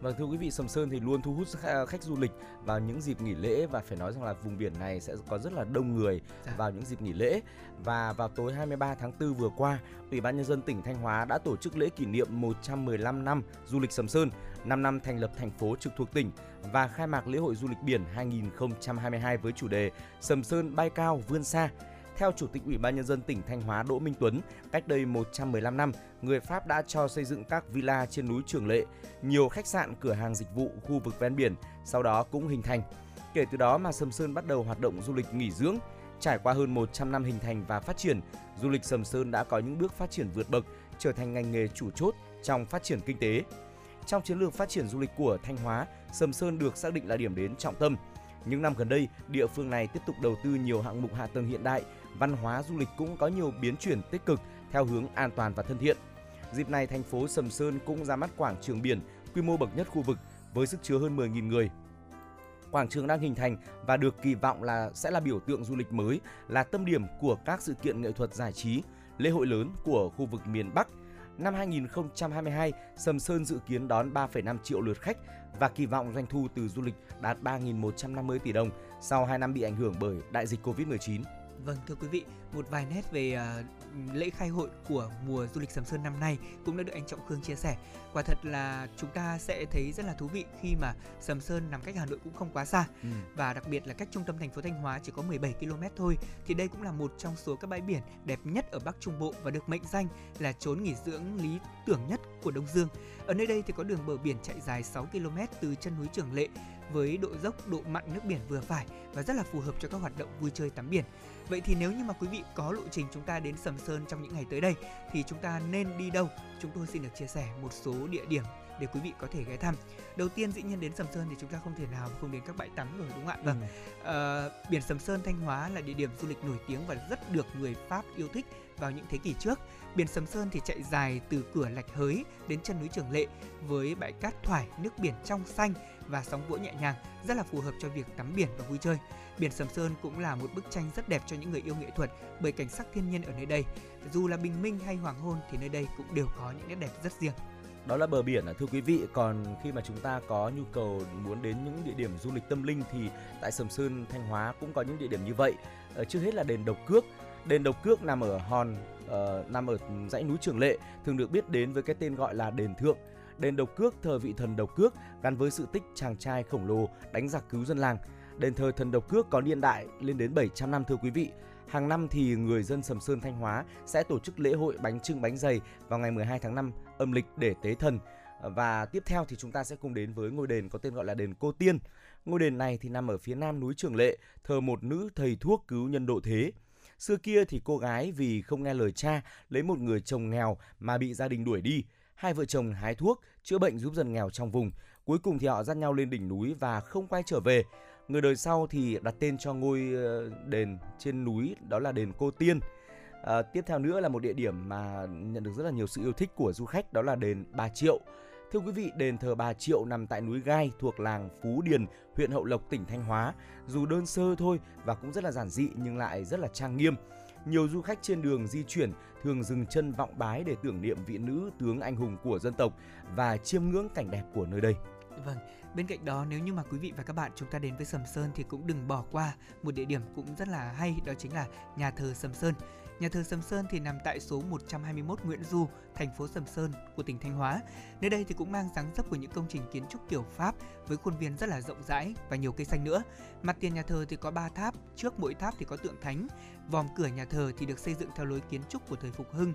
Vâng, thưa quý vị, Sầm Sơn thì luôn thu hút khách du lịch vào những dịp nghỉ lễ, và phải nói rằng là vùng biển này sẽ có rất là đông người dạ. vào những dịp nghỉ lễ. Và vào tối hai mươi ba tháng tư vừa qua, Ủy ban Nhân dân tỉnh Thanh Hóa đã tổ chức lễ kỷ niệm một trăm mười lăm năm du lịch Sầm Sơn, năm năm thành lập thành phố trực thuộc tỉnh, và khai mạc lễ hội du lịch biển hai không hai hai với chủ đề Sầm Sơn bay cao vươn xa. Theo Chủ tịch Ủy ban Nhân dân tỉnh Thanh Hóa Đỗ Minh Tuấn, cách đây một trăm mười lăm năm, người Pháp đã cho xây dựng các villa trên núi Trường Lệ, nhiều khách sạn, cửa hàng dịch vụ, khu vực ven biển, sau đó cũng hình thành. Kể từ đó mà Sầm Sơn bắt đầu hoạt động du lịch nghỉ dưỡng. Trải qua hơn một trăm năm hình thành và phát triển, du lịch Sầm Sơn đã có những bước phát triển vượt bậc, trở thành ngành nghề chủ chốt trong phát triển kinh tế. Trong chiến lược phát triển du lịch của Thanh Hóa, Sầm Sơn được xác định là điểm đến trọng tâm. Những năm gần đây, địa phương này tiếp tục đầu tư nhiều hạng mục hạ tầng hiện đại, văn hóa du lịch cũng có nhiều biến chuyển tích cực theo hướng an toàn và thân thiện. Dịp này, thành phố Sầm Sơn cũng ra mắt quảng trường biển quy mô bậc nhất khu vực với sức chứa hơn mười nghìn người. Quảng trường đang hình thành và được kỳ vọng là sẽ là biểu tượng du lịch mới, là tâm điểm của các sự kiện nghệ thuật giải trí, lễ hội lớn của khu vực miền Bắc. Năm hai không hai hai, Sầm Sơn dự kiến đón ba phẩy năm triệu lượt khách và kỳ vọng doanh thu từ du lịch đạt ba nghìn một trăm năm mươi tỷ đồng sau hai năm bị ảnh hưởng bởi đại dịch cô vít mười chín. Vâng, thưa quý vị, một vài nét về uh, lễ khai hội của mùa du lịch Sầm Sơn năm nay cũng đã được anh Trọng Khương chia sẻ. Quả thật là chúng ta sẽ thấy rất là thú vị khi mà Sầm Sơn nằm cách Hà Nội cũng không quá xa, ừ. và đặc biệt là cách trung tâm thành phố Thanh Hóa chỉ có mười bảy ki lô mét thôi. Thì đây cũng là một trong số các bãi biển đẹp nhất ở Bắc Trung Bộ và được mệnh danh là chốn nghỉ dưỡng lý tưởng nhất của Đông Dương. Ở nơi đây thì có đường bờ biển chạy dài sáu ki lô mét từ chân núi Trường Lệ, với độ dốc, độ mặn nước biển vừa phải và rất là phù hợp cho các hoạt động vui chơi tắm biển. Vậy thì nếu như mà quý vị có lộ trình chúng ta đến Sầm Sơn trong những ngày tới đây thì chúng ta nên đi đâu? Chúng tôi xin được chia sẻ một số địa điểm để quý vị có thể ghé thăm. Đầu tiên, dĩ nhiên đến Sầm Sơn thì chúng ta không thể nào không đến các bãi tắm rồi, đúng không ạ? Vâng. Ừ. À, biển Sầm Sơn Thanh Hóa là địa điểm du lịch nổi tiếng và rất được người Pháp yêu thích vào những thế kỷ trước. Biển Sầm Sơn thì chạy dài từ cửa Lạch Hới đến chân núi Trường Lệ với bãi cát thoải, nước biển trong xanh và sóng vỗ nhẹ nhàng, rất là phù hợp cho việc tắm biển và vui chơi. Biển Sầm Sơn cũng là một bức tranh rất đẹp cho những người yêu nghệ thuật bởi cảnh sắc thiên nhiên ở nơi đây. Dù là bình minh hay hoàng hôn thì nơi đây cũng đều có những nét đẹp rất riêng. Đó là bờ biển, thưa quý vị. Còn khi mà chúng ta có nhu cầu muốn đến những địa điểm du lịch tâm linh thì tại Sầm Sơn, Thanh Hóa cũng có những địa điểm như vậy. Trước hết là đền Độc Cước. Đền Độc Cước nằm ở hòn uh, nằm ở dãy núi Trường Lệ, thường được biết đến với cái tên gọi là đền Thượng. Đền Độc Cước thờ vị thần Độc Cước, gắn với sự tích chàng trai khổng lồ đánh giặc cứu dân làng. Đền thờ thần Độc Cước có niên đại lên đến bảy trăm năm, thưa quý vị. Hàng năm thì người dân Sầm Sơn, Thanh Hóa sẽ tổ chức lễ hội bánh chưng bánh dày vào ngày mười hai tháng năm âm lịch để tế thần. Và tiếp theo thì chúng ta sẽ cùng đến với ngôi đền có tên gọi là đền Cô Tiên. Ngôi đền này thì nằm ở phía nam núi Trường Lệ, thờ một nữ thầy thuốc cứu nhân độ thế. Xưa kia thì cô gái vì không nghe lời cha, lấy một người chồng nghèo mà bị gia đình đuổi đi. Hai vợ chồng hái thuốc, chữa bệnh giúp dân nghèo trong vùng. Cuối cùng thì họ dắt nhau lên đỉnh núi và không quay trở về. Người đời sau thì đặt tên cho ngôi đền trên núi đó là đền Cô Tiên. À, tiếp theo nữa là một địa điểm mà nhận được rất là nhiều sự yêu thích của du khách, đó là đền Bà Triệu. Thưa quý vị, đền thờ Bà Triệu nằm tại núi Gai thuộc làng Phú Điền, huyện Hậu Lộc, tỉnh Thanh Hóa. Dù đơn sơ thôi và cũng rất là giản dị nhưng lại rất là trang nghiêm. Nhiều du khách trên đường di chuyển thường dừng chân vọng bái để tưởng niệm vị nữ tướng anh hùng của dân tộc và chiêm ngưỡng cảnh đẹp của nơi đây. Vâng, bên cạnh đó nếu như mà quý vị và các bạn chúng ta đến với Sầm Sơn thì cũng đừng bỏ qua một địa điểm cũng rất là hay, đó chính là nhà thờ Sầm Sơn. Nhà thờ Sầm Sơn thì nằm tại số một trăm hai mươi mốt Nguyễn Du, thành phố Sầm Sơn của tỉnh Thanh Hóa. Nơi đây thì cũng mang dáng dấp của những công trình kiến trúc kiểu Pháp với khuôn viên rất là rộng rãi và nhiều cây xanh nữa. Mặt tiền nhà thờ thì có ba tháp, trước mỗi tháp thì có tượng thánh. Vòm cửa nhà thờ thì được xây dựng theo lối kiến trúc của thời Phục Hưng.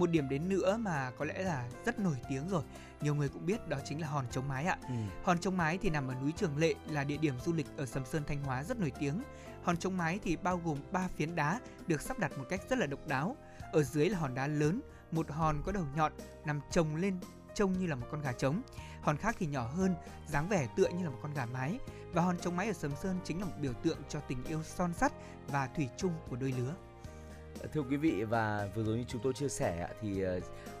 Một điểm đến nữa mà có lẽ là rất nổi tiếng rồi, nhiều người cũng biết, đó chính là Hòn Trống Mái ạ. Ừ. Hòn Trống Mái thì nằm ở núi Trường Lệ, là địa điểm du lịch ở Sầm Sơn, Thanh Hóa rất nổi tiếng. Hòn Trống Mái thì bao gồm ba phiến đá được sắp đặt một cách rất là độc đáo. Ở dưới là hòn đá lớn, một hòn có đầu nhọn nằm chồng lên, trông như là một con gà trống. Hòn khác thì nhỏ hơn, dáng vẻ tựa như là một con gà mái. Và Hòn Trống Mái ở Sầm Sơn chính là một biểu tượng cho tình yêu son sắt và thủy chung của đôi lứa. Thưa quý vị, và vừa rồi như chúng tôi chia sẻ thì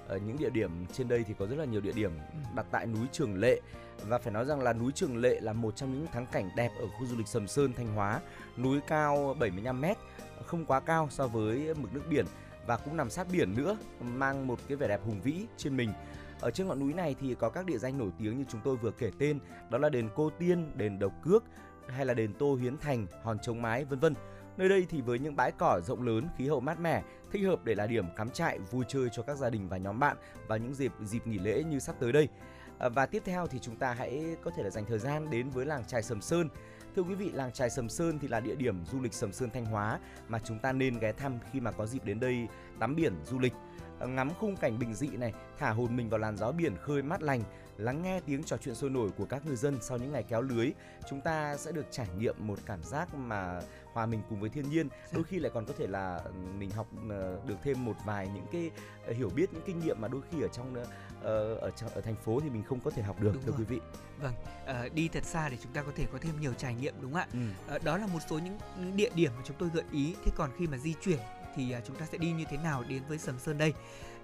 những địa điểm trên đây thì có rất là nhiều địa điểm đặt tại núi Trường Lệ. Và phải nói rằng là núi Trường Lệ là một trong những thắng cảnh đẹp ở khu du lịch Sầm Sơn, Thanh Hóa. Núi cao bảy mươi lăm mét, không quá cao so với mực nước biển và cũng nằm sát biển nữa, mang một cái vẻ đẹp hùng vĩ trên mình. Ở trên ngọn núi này thì có các địa danh nổi tiếng như chúng tôi vừa kể tên, đó là đền Cô Tiên, đền Độc Cước hay là đền Tô Hiến Thành, Hòn Trống Mái, vân vân. Nơi đây thì với những bãi cỏ rộng lớn, khí hậu mát mẻ, thích hợp để là điểm cắm trại vui chơi cho các gia đình và nhóm bạn vào những dịp dịp nghỉ lễ như sắp tới đây. Và tiếp theo thì chúng ta hãy có thể là dành thời gian đến với làng chài Sầm Sơn. Thưa quý vị, làng chài Sầm Sơn thì là địa điểm du lịch Sầm Sơn, Thanh Hóa mà chúng ta nên ghé thăm khi mà có dịp đến đây tắm biển du lịch, ngắm khung cảnh bình dị này, thả hồn mình vào làn gió biển khơi mát lành, lắng nghe tiếng trò chuyện sôi nổi của các ngư dân sau những ngày kéo lưới. Chúng ta sẽ được trải nghiệm một cảm giác mà hòa mình cùng với thiên nhiên, đôi khi lại còn có thể là mình học được thêm một vài những cái hiểu biết, những kinh nghiệm mà đôi khi ở trong ở, ở, ở thành phố thì mình không có thể học được. Đúng thưa rồi. Quý vị, vâng, à, đi thật xa để chúng ta có thể có thêm nhiều trải nghiệm, đúng không ạ? Ừ. À, đó là một số những địa điểm mà chúng tôi gợi ý. Thế còn khi mà di chuyển thì chúng ta sẽ đi như thế nào đến với Sầm Sơn đây?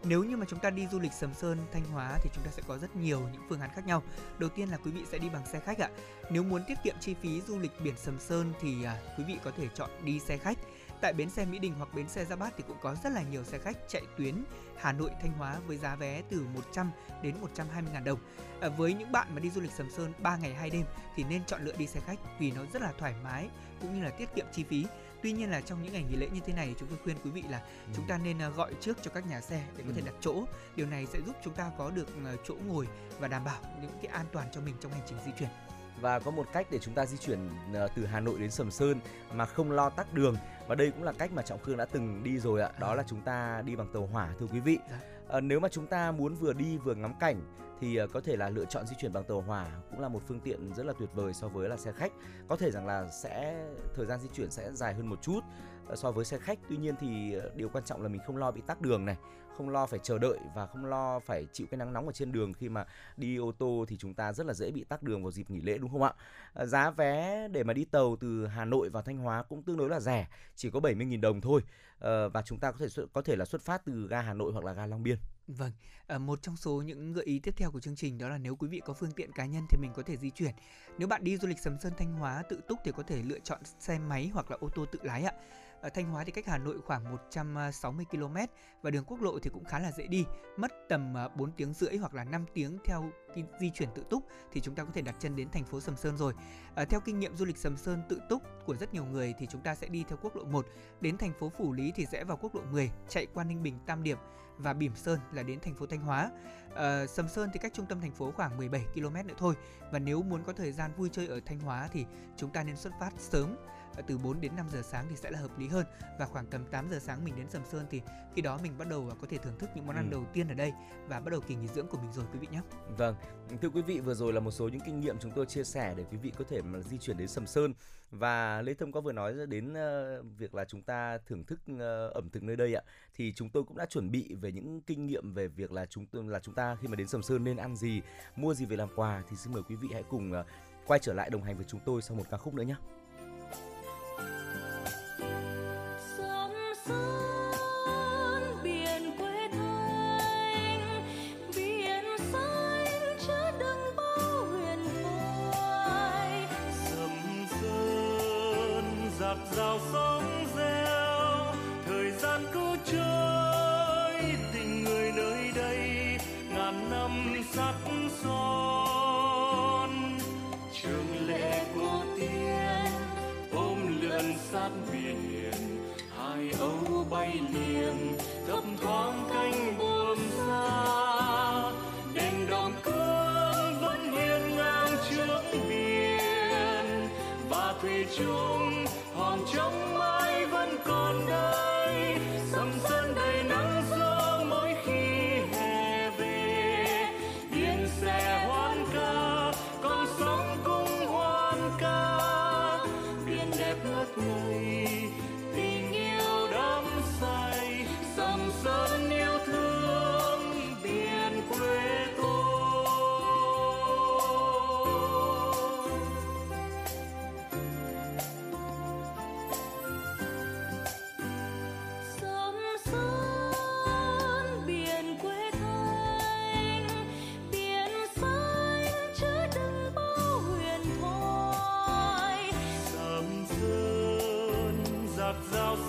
Nếu như mà chúng ta đi du lịch Sầm Sơn, Thanh Hóa thì chúng ta sẽ có rất nhiều những phương án khác nhau. Đầu tiên là quý vị sẽ đi bằng xe khách ạ. Nếu muốn tiết kiệm chi phí du lịch biển Sầm Sơn thì à, quý vị có thể chọn đi xe khách. Tại bến xe Mỹ Đình hoặc bến xe Giáp Bát thì cũng có rất là nhiều xe khách chạy tuyến Hà Nội, Thanh Hóa với giá vé từ một trăm đến một trăm hai mươi ngàn đồng. À, với những bạn mà đi du lịch Sầm Sơn ba ngày hai đêm thì nên chọn lựa đi xe khách vì nó rất là thoải mái cũng như là tiết kiệm chi phí. Tuy nhiên là trong những ngày nghỉ lễ như thế này, chúng tôi khuyên quý vị là ừ. chúng ta nên gọi trước cho các nhà xe để có ừ. thể đặt chỗ. Điều này sẽ giúp chúng ta có được chỗ ngồi và đảm bảo những cái an toàn cho mình trong hành trình di chuyển. Và có một cách để chúng ta di chuyển từ Hà Nội đến Sầm Sơn mà không lo tắc đường. Và đây cũng là cách mà Trọng Khương đã từng đi rồi ạ. Đó là chúng ta đi bằng tàu hỏa, thưa quý vị. À, nếu mà chúng ta muốn vừa đi vừa ngắm cảnh thì có thể là lựa chọn di chuyển bằng tàu hỏa, cũng là một phương tiện rất là tuyệt vời so với là xe khách. Có thể rằng là sẽ thời gian di chuyển sẽ dài hơn một chút so với xe khách. Tuy nhiên thì điều quan trọng là mình không lo bị tắc đường này, không lo phải chờ đợi và không lo phải chịu cái nắng nóng ở trên đường. Khi mà đi ô tô thì chúng ta rất là dễ bị tắc đường vào dịp nghỉ lễ, đúng không ạ? Giá vé để mà đi tàu từ Hà Nội vào Thanh Hóa cũng tương đối là rẻ, chỉ có bảy mươi nghìn đồng thôi. Và chúng ta có thể có thể là xuất phát từ ga Hà Nội hoặc là ga Long Biên. Vâng, một trong số những gợi ý tiếp theo của chương trình đó là nếu quý vị có phương tiện cá nhân thì mình có thể di chuyển. Nếu bạn đi du lịch Sầm Sơn, Thanh Hóa tự túc thì có thể lựa chọn xe máy hoặc là ô tô tự lái ạ. Ở Thanh Hóa thì cách Hà Nội khoảng một trăm sáu mươi ki lô mét và đường quốc lộ thì cũng khá là dễ đi, mất tầm bốn tiếng rưỡi hoặc là năm tiếng theo di chuyển tự túc thì chúng ta có thể đặt chân đến thành phố Sầm Sơn rồi. À, theo kinh nghiệm du lịch Sầm Sơn tự túc của rất nhiều người thì chúng ta sẽ đi theo quốc lộ một, đến thành phố Phủ Lý thì rẽ vào quốc lộ mười, chạy qua Ninh Bình, Tam Điệp và Bỉm Sơn là đến thành phố Thanh Hóa. À, Sầm Sơn thì cách trung tâm thành phố khoảng mười bảy ki lô mét nữa thôi. Và nếu muốn có thời gian vui chơi ở Thanh Hóa thì chúng ta nên xuất phát sớm, từ bốn đến năm giờ sáng thì sẽ là hợp lý hơn. Và khoảng tầm tám giờ sáng mình đến Sầm Sơn thì khi đó mình bắt đầu có thể thưởng thức những món ăn ừ. đầu tiên ở đây và bắt đầu kỳ nghỉ dưỡng của mình rồi quý vị nhé. Vâng, thưa quý vị, vừa rồi là một số những kinh nghiệm chúng tôi chia sẻ để quý vị có thể mà di chuyển đến Sầm Sơn. Và Lê Thông có vừa nói đến việc là chúng ta thưởng thức ẩm thực nơi đây ạ, thì chúng tôi cũng đã chuẩn bị về những kinh nghiệm về việc là chúng tôi là chúng ta khi mà đến Sầm Sơn nên ăn gì, mua gì về làm quà, thì xin mời quý vị hãy cùng quay trở lại đồng hành với chúng tôi sau một ca khúc nữa nhé. Rào sóng reo, thời gian cứ trôi, tình người nơi đây ngàn năm sắt son. Trường lệ cô tiên ôm lượn sát biển, hai ấu bay liền thấp thoáng cánh buồm xa. Đèn Độc Cương vẫn hiên ngang trước biển và thủy chung. Hòn Trống Mái vẫn còn đây, Sầm Sơn đầy nắng gió mỗi khi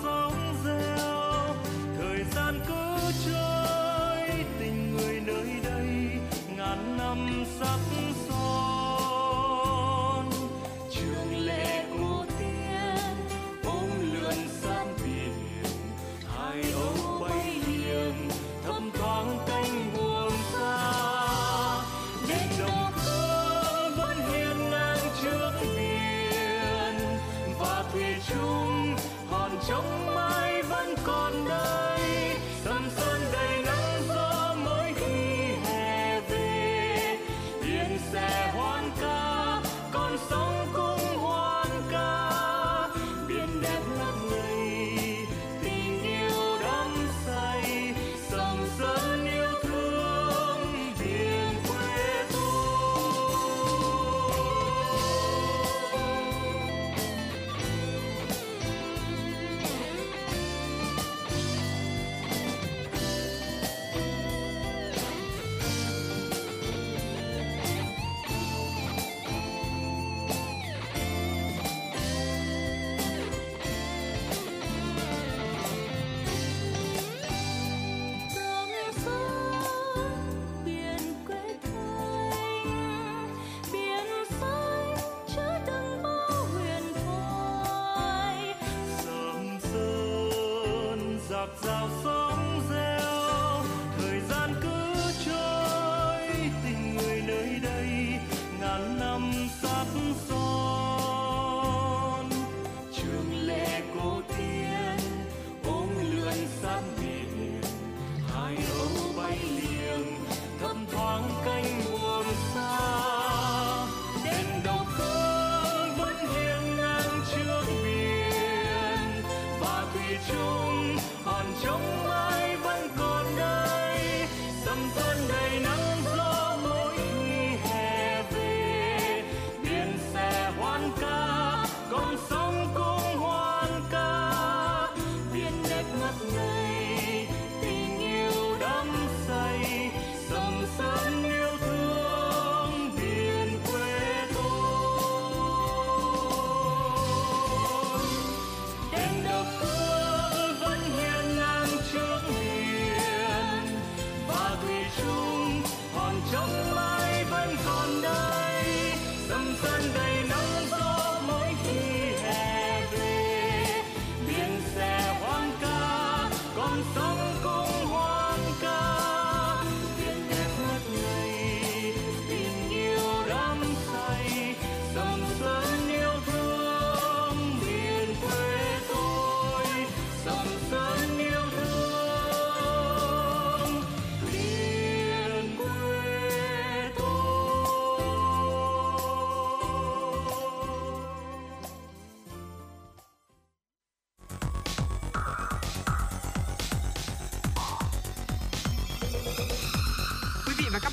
sóng reo, thời gian cứ trôi, tình người nơi đây ngàn năm sắc son. Trường lệ cổ tiên ôm lượn sang biển, hai âu bay hiền thâm thoáng cánh buồn xa. Chung hòn trống mai vẫn còn đây, Sầm Sơn đầy nắng gió mỗi khi hè về. Tiếng xe hoan ca, con sóng cũng hoan ca. Biển đẹp lắm lây, tình yêu đắm say. Sầm Sơn yêu thương biển quê tôi. Dạo sóng reo, thời gian cứ trôi, tình người nơi đây ngàn năm sắc son. Trường lệ cổ tiên ôm lượn sát biển, hai âu bay liềng thâm thoáng cánh buồm xa. Đêm đầu khơi vẫn hiên ngang trước biển, và thủy chung hòn trống mai vẫn còn đây. Sầm Sơn đầy nắng gió mỗi khi hè về, biển sẽ hoan ca, con sóng cũng hoan ca. Biển đẹp ngất ngây, tình yêu đắm say. Sầm Sơn yêu thương biển quê tôi. Đêm đầu khơi vẫn hiên ngang trước biển, và thủy chung hòn trống mãi vẫn còn đây. Sầm Sơn đầy nắng gió mỗi khi hè về, biển sẽ hoan ca, con sóng cũng hoan ca. Biển đẹp ngất ngây, tình yêu đắm say. Sầm Sơn yêu thương biển quê tôi. Sầm Sơn yêu thương biển quê tôi. Quý vị và các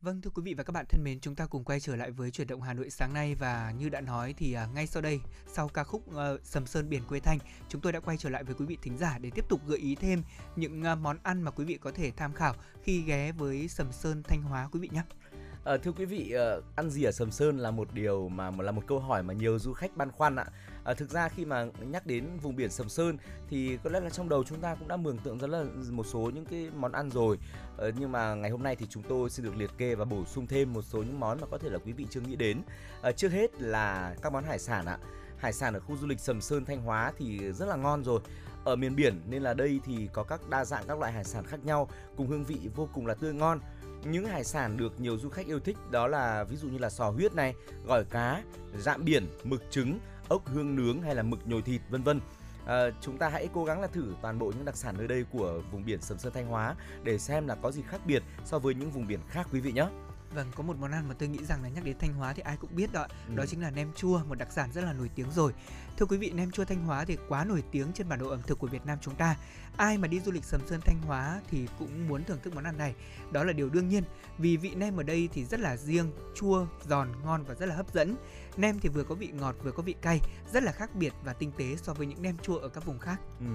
Vâng, thưa quý vị và các bạn thân mến, chúng ta cùng quay trở lại với Chuyển động Hà Nội sáng nay, và như đã nói thì à, ngay sau đây, sau ca khúc à, Sầm Sơn Biển Quê Thanh, chúng tôi đã quay trở lại với quý vị thính giả để tiếp tục gợi ý thêm những à, món ăn mà quý vị có thể tham khảo khi ghé với Sầm Sơn Thanh Hóa quý vị nhé. À, thưa quý vị, à, ăn gì ở Sầm Sơn là một điều mà là một câu hỏi mà nhiều du khách băn khoăn ạ. À, thực ra khi mà nhắc đến vùng biển Sầm Sơn thì có lẽ là trong đầu chúng ta cũng đã mường tượng rất là một số những cái món ăn rồi. À, nhưng mà ngày hôm nay thì chúng tôi xin được liệt kê và bổ sung thêm một số những món mà có thể là quý vị chưa nghĩ đến. À, trước hết là các món hải sản ạ. Hải sản ở khu du lịch Sầm Sơn Thanh Hóa thì rất là ngon rồi. Ở miền biển nên là đây thì có các đa dạng các loại hải sản khác nhau cùng hương vị vô cùng là tươi ngon. Những hải sản được nhiều du khách yêu thích đó là ví dụ như là sò huyết này, gỏi cá, rạm biển, mực trứng, ốc hương nướng hay là mực nhồi thịt vân vân. À, chúng ta hãy cố gắng là thử toàn bộ những đặc sản nơi đây của vùng biển Sầm Sơn Thanh Hóa để xem là có gì khác biệt so với những vùng biển khác quý vị nhé. Vâng, có một món ăn mà tôi nghĩ rằng là nhắc đến Thanh Hóa thì ai cũng biết đó, ừ. đó chính là nem chua, một đặc sản rất là nổi tiếng rồi. Thưa quý vị, nem chua Thanh Hóa thì quá nổi tiếng trên bản đồ ẩm thực của Việt Nam chúng ta. Ai mà đi du lịch Sầm Sơn Thanh Hóa thì cũng muốn thưởng thức món ăn này, đó là điều đương nhiên. Vì vị nem ở đây thì rất là riêng, chua, giòn, ngon và rất là hấp dẫn. Nem thì vừa có vị ngọt vừa có vị cay, rất là khác biệt và tinh tế so với những nem chua ở các vùng khác. Ừ.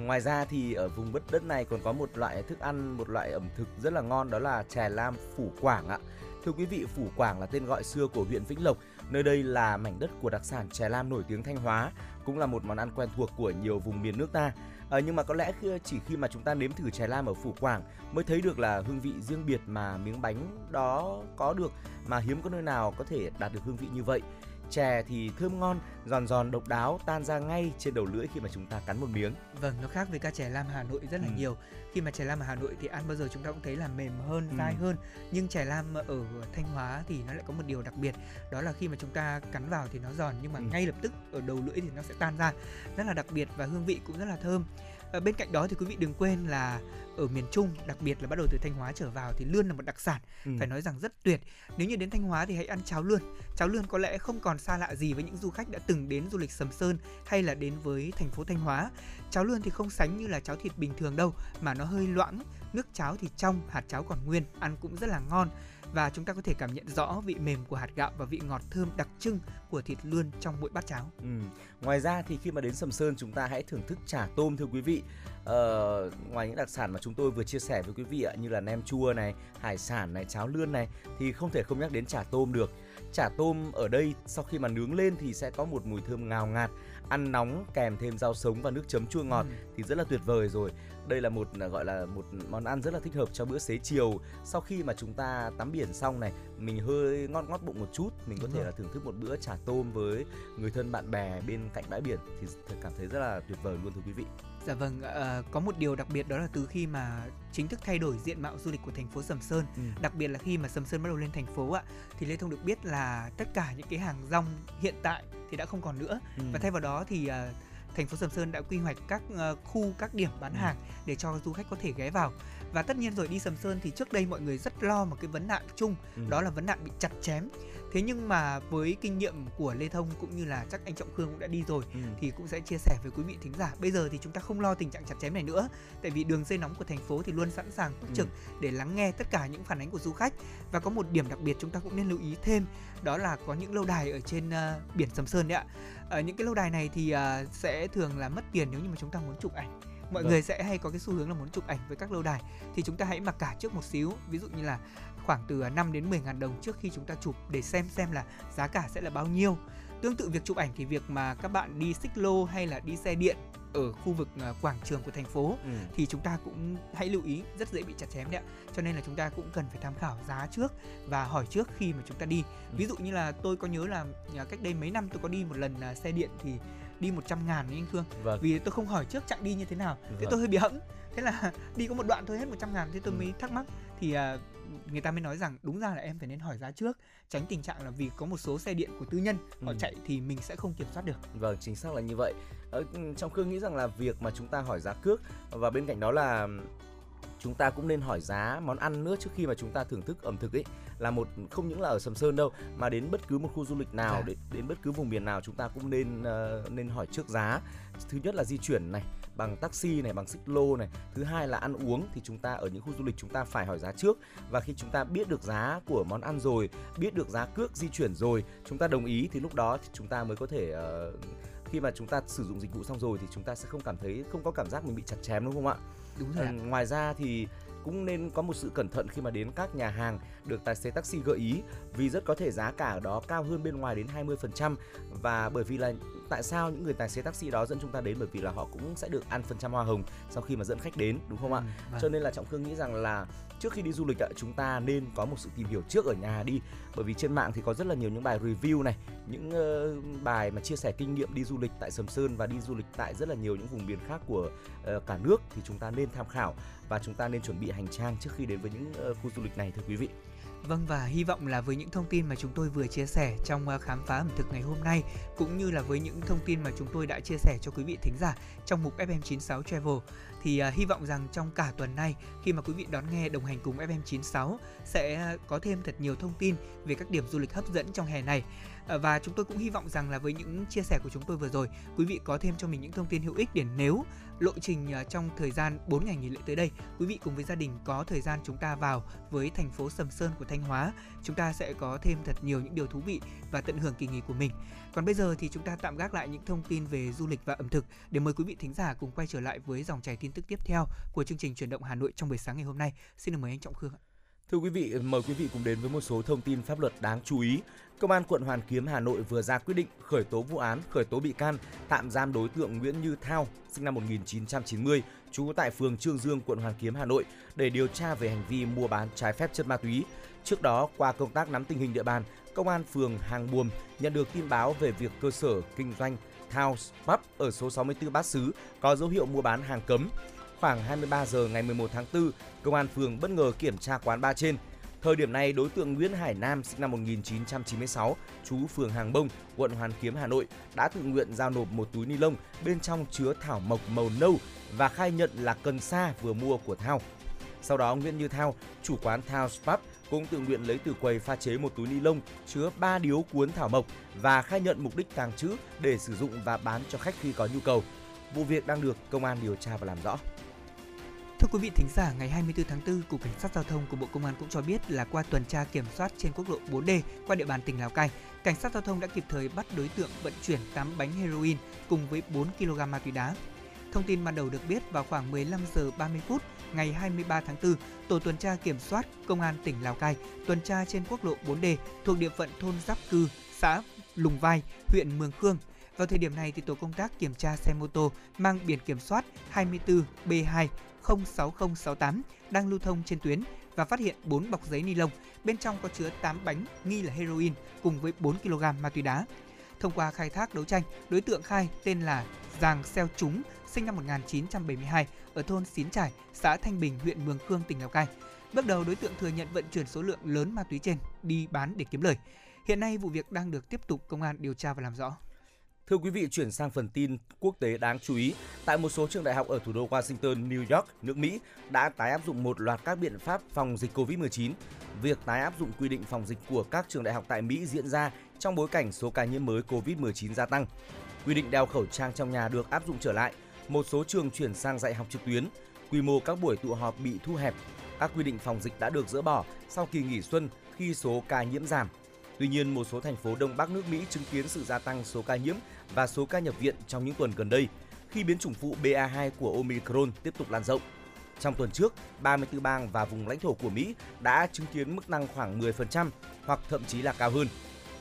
Ngoài ra thì ở vùng đất đất này còn có một loại thức ăn, một loại ẩm thực rất là ngon, đó là chè lam Phủ Quảng ạ. Thưa quý vị, Phủ Quảng là tên gọi xưa của huyện Vĩnh Lộc. Nơi đây là mảnh đất của đặc sản chè lam nổi tiếng Thanh Hóa, cũng là một món ăn quen thuộc của nhiều vùng miền nước ta. À, nhưng mà có lẽ chỉ khi mà chúng ta nếm thử chè lam ở Phủ Quảng mới thấy được là hương vị riêng biệt mà miếng bánh đó có được, mà hiếm có nơi nào có thể đạt được hương vị như vậy. Chè thì thơm ngon, giòn giòn độc đáo, tan ra ngay trên đầu lưỡi khi mà chúng ta cắn một miếng. Vâng, nó khác với cả chè lam Hà Nội rất là ừ. nhiều. Khi mà chè lam ở Hà Nội thì ăn bao giờ chúng ta cũng thấy là mềm hơn, dai ừ. hơn. Nhưng chè lam ở Thanh Hóa thì nó lại có một điều đặc biệt, đó là khi mà chúng ta cắn vào thì nó giòn, nhưng mà ừ. ngay lập tức ở đầu lưỡi thì nó sẽ tan ra. Rất là đặc biệt và hương vị cũng rất là thơm. À, bên cạnh đó thì quý vị đừng quên là ở miền Trung, đặc biệt là bắt đầu từ Thanh Hóa trở vào thì lươn là một đặc sản, ừ. phải nói rằng rất tuyệt. Nếu như đến Thanh Hóa thì hãy ăn cháo lươn. Cháo lươn có lẽ không còn xa lạ gì với những du khách đã từng đến du lịch Sầm Sơn hay là đến với thành phố Thanh Hóa. Cháo lươn thì không sánh như là cháo thịt bình thường đâu, mà nó hơi loãng, nước cháo thì trong, hạt cháo còn nguyên, ăn cũng rất là ngon. Và chúng ta có thể cảm nhận rõ vị mềm của hạt gạo và vị ngọt thơm đặc trưng của thịt lươn trong mỗi bát cháo. Ừ. Ngoài ra thì khi mà đến Sầm Sơn chúng ta hãy thưởng thức chả tôm, thưa quý vị. Ờ, ngoài những đặc sản mà chúng tôi vừa chia sẻ với quý vị ạ, như là nem chua này, hải sản này, cháo lươn này, thì không thể không nhắc đến chả tôm được. Chả tôm ở đây sau khi mà nướng lên thì sẽ có một mùi thơm ngào ngạt, ăn nóng kèm thêm rau sống và nước chấm chua ngọt ừ. thì rất là tuyệt vời rồi. Đây là một gọi là một món ăn rất là thích hợp cho bữa xế chiều, sau khi mà chúng ta tắm biển xong này, mình hơi ngon ngót bụng một chút, mình có ừ. thể là thưởng thức một bữa chả tôm với người thân bạn bè bên cạnh bãi biển thì cảm thấy rất là tuyệt vời luôn, thưa quý vị. Dạ vâng, uh, có một điều đặc biệt đó là từ khi mà chính thức thay đổi diện mạo du lịch của thành phố Sầm Sơn, ừ. đặc biệt là khi mà Sầm Sơn bắt đầu lên thành phố ạ, thì Lê Thông được biết là tất cả những cái hàng rong hiện tại thì đã không còn nữa, ừ. và thay vào đó thì uh, thành phố Sầm Sơn đã quy hoạch các uh, khu, các điểm bán ừ. hàng để cho du khách có thể ghé vào. Và tất nhiên rồi, đi Sầm Sơn thì trước đây mọi người rất lo một cái vấn nạn chung, ừ. đó là vấn nạn bị chặt chém. Thế nhưng mà với kinh nghiệm của Lê Thông cũng như là chắc anh Trọng Khương cũng đã đi rồi, ừ. thì cũng sẽ chia sẻ với quý vị thính giả. Bây giờ thì chúng ta không lo tình trạng chặt chém này nữa, tại vì đường dây nóng của thành phố thì luôn sẵn sàng túc trực ừ. để lắng nghe tất cả những phản ánh của du khách. Và có một điểm đặc biệt chúng ta cũng nên lưu ý thêm, đó là có những lâu đài ở trên uh, biển Sầm Sơn đấy ạ. Ở những cái lâu đài này thì uh, sẽ thường là mất tiền nếu như mà chúng ta muốn chụp ảnh. Mọi được. Người sẽ hay có cái xu hướng là muốn chụp ảnh với các lâu đài, thì chúng ta hãy mặc cả trước một xíu, ví dụ như là khoảng từ năm đến mười ngàn đồng trước khi chúng ta chụp, để xem xem là giá cả sẽ là bao nhiêu. Tương tự việc chụp ảnh thì việc mà các bạn đi xích lô hay là đi xe điện ở khu vực quảng trường của thành phố ừ. thì chúng ta cũng hãy lưu ý, rất dễ bị chặt chém đấy ạ. Cho nên là chúng ta cũng cần phải tham khảo giá trước và hỏi trước khi mà chúng ta đi. ừ. Ví dụ như là tôi có nhớ là cách đây mấy năm tôi có đi một lần xe điện thì đi một trăm ngàn với anh Khương. Vâng. Vì tôi không hỏi trước chặng đi như thế nào, vâng. thế tôi hơi bị hẫng. Thế là đi có một đoạn thôi hết một trăm ngàn, thế tôi ừ. mới thắc mắc. Thì à, người ta mới nói rằng đúng ra là em phải nên hỏi giá trước, tránh tình trạng là vì có một số xe điện của tư nhân ừ. họ chạy thì mình sẽ không kiểm soát được. Vâng, chính xác là như vậy. Ờ, Trọng Khương nghĩ rằng là việc mà chúng ta hỏi giá cước, và bên cạnh đó là chúng ta cũng nên hỏi giá món ăn nữa trước khi mà chúng ta thưởng thức ẩm thực ấy, là một không những là ở Sầm Sơn đâu mà đến bất cứ một khu du lịch nào, à. đến, đến bất cứ vùng miền nào chúng ta cũng nên uh, nên hỏi trước giá. Thứ nhất là di chuyển này, bằng taxi này, bằng xích lô này. Thứ hai là ăn uống thì chúng ta ở những khu du lịch chúng ta phải hỏi giá trước, và khi chúng ta biết được giá của món ăn rồi, biết được giá cước di chuyển rồi, chúng ta đồng ý thì lúc đó thì chúng ta mới có thể uh, khi mà chúng ta sử dụng dịch vụ xong rồi thì chúng ta sẽ không cảm thấy không có cảm giác mình bị chặt chém, đúng không ạ? Đúng rồi. À, ngoài ra thì cũng nên có một sự cẩn thận khi mà đến các nhà hàng được tài xế taxi gợi ý, vì rất có thể giá cả ở đó cao hơn bên ngoài đến hai mươi phần trăm, và bởi vì là tại sao những người tài xế taxi đó dẫn chúng ta đến, bởi vì là họ cũng sẽ được ăn phần trăm hoa hồng sau khi mà dẫn khách đến, đúng không ạ? Ừ, vâng. Cho nên là Trọng Khương nghĩ rằng là trước khi đi du lịch chúng ta nên có một sự tìm hiểu trước ở nhà đi, bởi vì trên mạng thì có rất là nhiều những bài review này, những uh, bài mà chia sẻ kinh nghiệm đi du lịch tại Sầm Sơn và đi du lịch tại rất là nhiều những vùng miền khác của uh, cả nước, thì chúng ta nên tham khảo và chúng ta nên chuẩn bị hành trang trước khi đến với những uh, khu du lịch này, thưa quý vị. Vâng, và hy vọng là với những thông tin mà chúng tôi vừa chia sẻ trong khám phá ẩm thực ngày hôm nay, cũng như là với những thông tin mà chúng tôi đã chia sẻ cho quý vị thính giả trong mục ép em chín sáu Travel, thì hy vọng rằng trong cả tuần nay, khi mà quý vị đón nghe đồng hành cùng ép em chín sáu sẽ có thêm thật nhiều thông tin về các điểm du lịch hấp dẫn trong hè này. Và chúng tôi cũng hy vọng rằng là với những chia sẻ của chúng tôi vừa rồi, quý vị có thêm cho mình những thông tin hữu ích để nếu lộ trình trong thời gian bốn ngày nghỉ lễ tới đây, quý vị cùng với gia đình có thời gian chúng ta vào với thành phố Sầm Sơn của Thanh Hóa, chúng ta sẽ có thêm thật nhiều những điều thú vị và tận hưởng kỳ nghỉ của mình. Còn bây giờ thì chúng ta tạm gác lại những thông tin về du lịch và ẩm thực để mời quý vị thính giả cùng quay trở lại với dòng chảy tin tức tiếp theo của chương trình Chuyển động Hà Nội trong buổi sáng ngày hôm nay. Xin được mời anh Trọng Khương ạ. Thưa quý vị, mời quý vị cùng đến với một số thông tin pháp luật đáng chú ý. Công an quận Hoàn Kiếm, Hà Nội vừa ra quyết định khởi tố vụ án, khởi tố bị can, tạm giam đối tượng Nguyễn Như Thảo, sinh năm một nghìn chín trăm chín mươi, trú tại phường Trương Dương, quận Hoàn Kiếm, Hà Nội, để điều tra về hành vi mua bán trái phép chất ma túy. Trước đó, qua công tác nắm tình hình địa bàn, Công an phường Hàng Buồm nhận được tin báo về việc cơ sở kinh doanh House Pub ở số sáu mươi tư Bát Sứ có dấu hiệu mua bán hàng cấm. Khoảng hai mươi ba giờ ngày mười một tháng tư, Công an phường bất ngờ kiểm tra quán bar trên. Thời điểm này, đối tượng Nguyễn Hải Nam, sinh năm một nghìn chín trăm chín mươi sáu, trú phường Hàng Bông, quận Hoàn Kiếm, Hà Nội, đã tự nguyện giao nộp một túi ni lông bên trong chứa thảo mộc màu nâu và khai nhận là cần sa vừa mua của Thao. Sau đó, Nguyễn Như Thao, chủ quán Thao Pub, cũng tự nguyện lấy từ quầy pha chế một túi ni lông chứa ba điếu cuốn thảo mộc và khai nhận mục đích tàng trữ để sử dụng và bán cho khách khi có nhu cầu. Vụ việc đang được công an điều tra và làm rõ. Thưa quý vị thính giả, ngày hai mươi tư tháng tư, Cục Cảnh sát Giao thông của Bộ Công an cũng cho biết là qua tuần tra kiểm soát trên quốc lộ bốn D qua địa bàn tỉnh Lào Cai, Cảnh sát Giao thông đã kịp thời bắt đối tượng vận chuyển tám bánh heroin cùng với bốn ki lô gam ma túy đá. Thông tin ban đầu được biết vào khoảng mười lăm giờ ba mươi phút ngày hai mươi ba tháng tư, tổ tuần tra kiểm soát Công an tỉnh Lào Cai tuần tra trên quốc lộ bốn D thuộc địa phận thôn Giáp Cư, xã Lùng Vai, huyện Mường Khương. Vào thời điểm này, thì tổ công tác kiểm tra xe mô tô mang biển kiểm soát hai mươi tư B hai không sáu không sáu tám đang lưu thông trên tuyến và phát hiện bốn bọc giấy ni lông bên trong có chứa tám bánh nghi là heroin cùng với bốn ki lô gam ma túy đá. Thông qua khai thác đấu tranh, đối tượng khai tên là Giàng Xeo Trúng, sinh năm một nghìn chín trăm bảy mươi hai, ở thôn Xín Trải, xã Thanh Bình, huyện Mường Khương, tỉnh Lào Cai. Bước đầu, đối tượng thừa nhận vận chuyển số lượng lớn ma túy trên đi bán để kiếm lời. Hiện nay, vụ việc đang được tiếp tục công an điều tra và làm rõ. Thưa quý vị, chuyển sang phần tin quốc tế đáng chú ý. Tại một số trường đại học ở thủ đô Washington, New York, nước Mỹ đã tái áp dụng một loạt các biện pháp phòng dịch covid mười chín. Việc tái áp dụng quy định phòng dịch của các trường đại học tại Mỹ diễn ra trong bối cảnh số ca nhiễm mới covid mười chín gia tăng. Quy định đeo khẩu trang trong nhà được áp dụng trở lại. Một số trường chuyển sang dạy học trực tuyến. Quy mô các buổi tụ họp bị thu hẹp. Các quy định phòng dịch đã được dỡ bỏ sau kỳ nghỉ xuân khi số ca nhiễm giảm. Tuy nhiên, một số thành phố Đông Bắc nước Mỹ chứng kiến sự gia tăng số ca nhiễm và số ca nhập viện trong những tuần gần đây, khi biến chủng phụ B A hai của Omicron tiếp tục lan rộng. Trong tuần trước, ba mươi tư bang và vùng lãnh thổ của Mỹ đã chứng kiến mức tăng khoảng mười phần trăm hoặc thậm chí là cao hơn.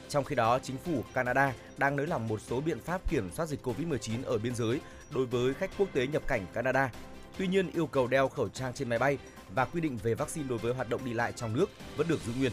Trong khi đó, chính phủ Canada đang nới lỏng một số biện pháp kiểm soát dịch covid mười chín ở biên giới đối với khách quốc tế nhập cảnh Canada. Tuy nhiên, yêu cầu đeo khẩu trang trên máy bay và quy định về vaccine đối với hoạt động đi lại trong nước vẫn được giữ nguyên.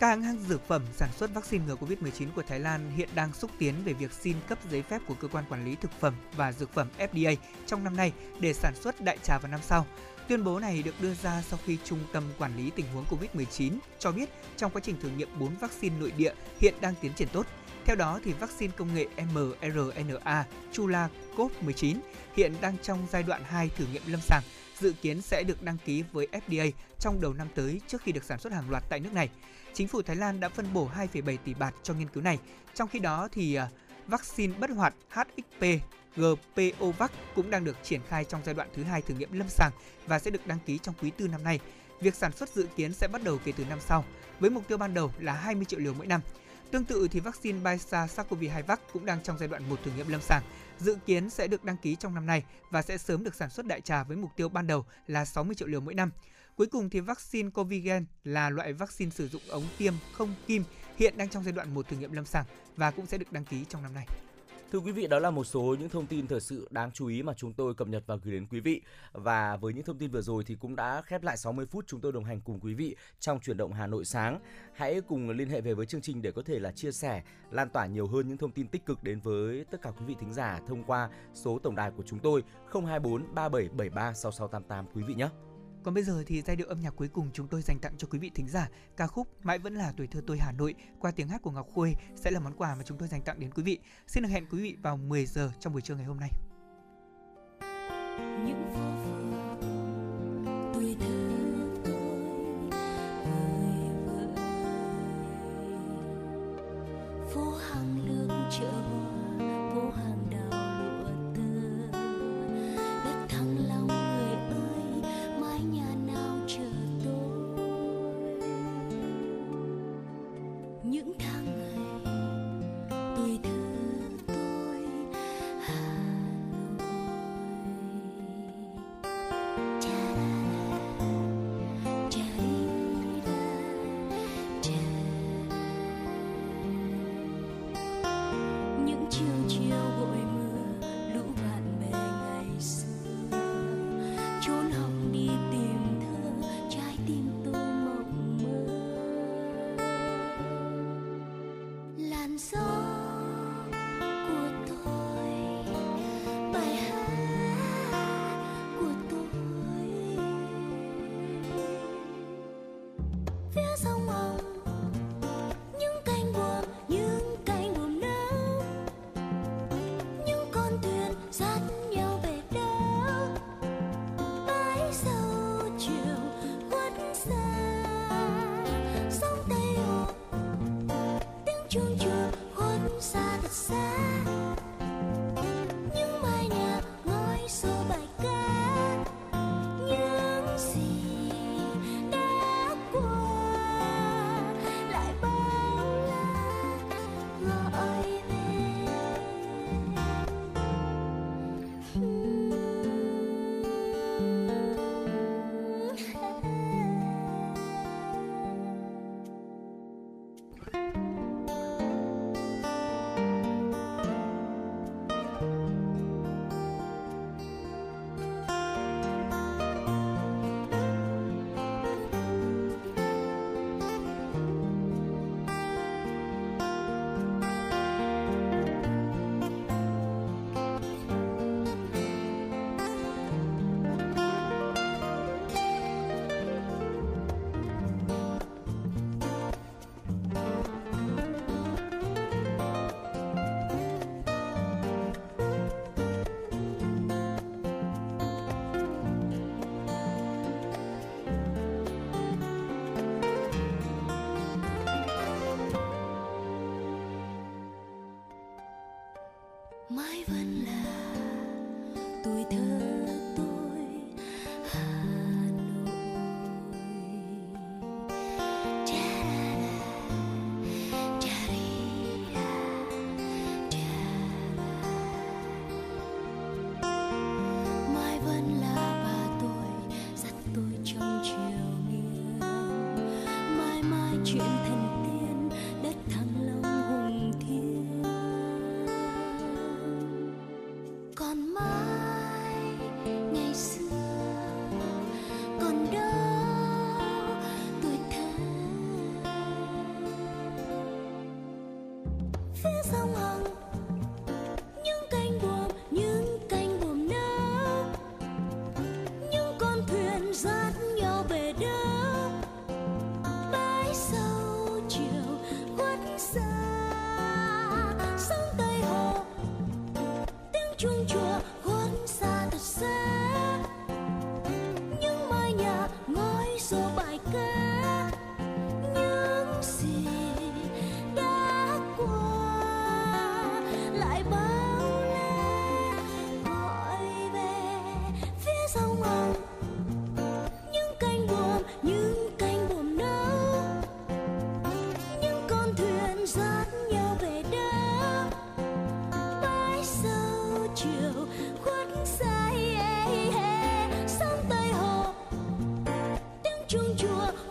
Các hãng hàng dược phẩm sản xuất vaccine ngừa covid mười chín của Thái Lan hiện đang xúc tiến về việc xin cấp giấy phép của Cơ quan Quản lý Thực phẩm và Dược phẩm F D A trong năm nay để sản xuất đại trà vào năm sau. Tuyên bố này được đưa ra sau khi Trung tâm Quản lý Tình huống covid mười chín cho biết trong quá trình thử nghiệm bốn vaccine nội địa hiện đang tiến triển tốt. Theo đó, thì vaccine công nghệ mRNA Chula covid mười chín hiện đang trong giai đoạn hai thử nghiệm lâm sàng, dự kiến sẽ được đăng ký với F D A trong đầu năm tới trước khi được sản xuất hàng loạt tại nước này. Chính phủ Thái Lan đã phân bổ hai phẩy bảy tỷ baht cho nghiên cứu này. Trong khi đó, thì vaccine bất hoạt H X P G P O vac cũng đang được triển khai trong giai đoạn thứ hai thử nghiệm lâm sàng và sẽ được đăng ký trong quý tư năm nay. Việc sản xuất dự kiến sẽ bắt đầu kể từ năm sau, với mục tiêu ban đầu là hai mươi triệu liều mỗi năm. Tương tự, thì vaccine Bictra SARS-CoV hai vac cũng đang trong giai đoạn một thử nghiệm lâm sàng, dự kiến sẽ được đăng ký trong năm nay và sẽ sớm được sản xuất đại trà với mục tiêu ban đầu là sáu mươi triệu liều mỗi năm. Cuối cùng, thì vaccine Covigen là loại vaccine sử dụng ống tiêm không kim hiện đang trong giai đoạn một thử nghiệm lâm sàng và cũng sẽ được đăng ký trong năm nay. Thưa quý vị, đó là một số những thông tin thời sự đáng chú ý mà chúng tôi cập nhật và gửi đến quý vị. Và với những thông tin vừa rồi thì cũng đã khép lại sáu mươi phút chúng tôi đồng hành cùng quý vị trong Chuyển động Hà Nội sáng. Hãy cùng liên hệ về với chương trình để có thể là chia sẻ, lan tỏa nhiều hơn những thông tin tích cực đến với tất cả quý vị thính giả thông qua số tổng đài của chúng tôi không hai bốn ba bảy bảy ba sáu sáu tám tám quý vị nhé. Còn bây giờ thì giai điệu âm nhạc cuối cùng chúng tôi dành tặng cho quý vị thính giả, ca khúc Mãi Vẫn Là Tuổi Thơ Tôi Hà Nội qua tiếng hát của Ngọc Khuê sẽ là món quà mà chúng tôi dành tặng đến quý vị. Xin được hẹn quý vị vào mười giờ trong buổi trưa ngày hôm nay. Những phố phường tuổi thơ tôi vơi vơi, phố hàng lương chợ hoa, phố hàng đào lụa tơ, đất Thăng Long người ơi, mái nhà nào chờ tôi. Những tháng ngày tuổi thơ tôi Hà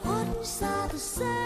Hãy subscribe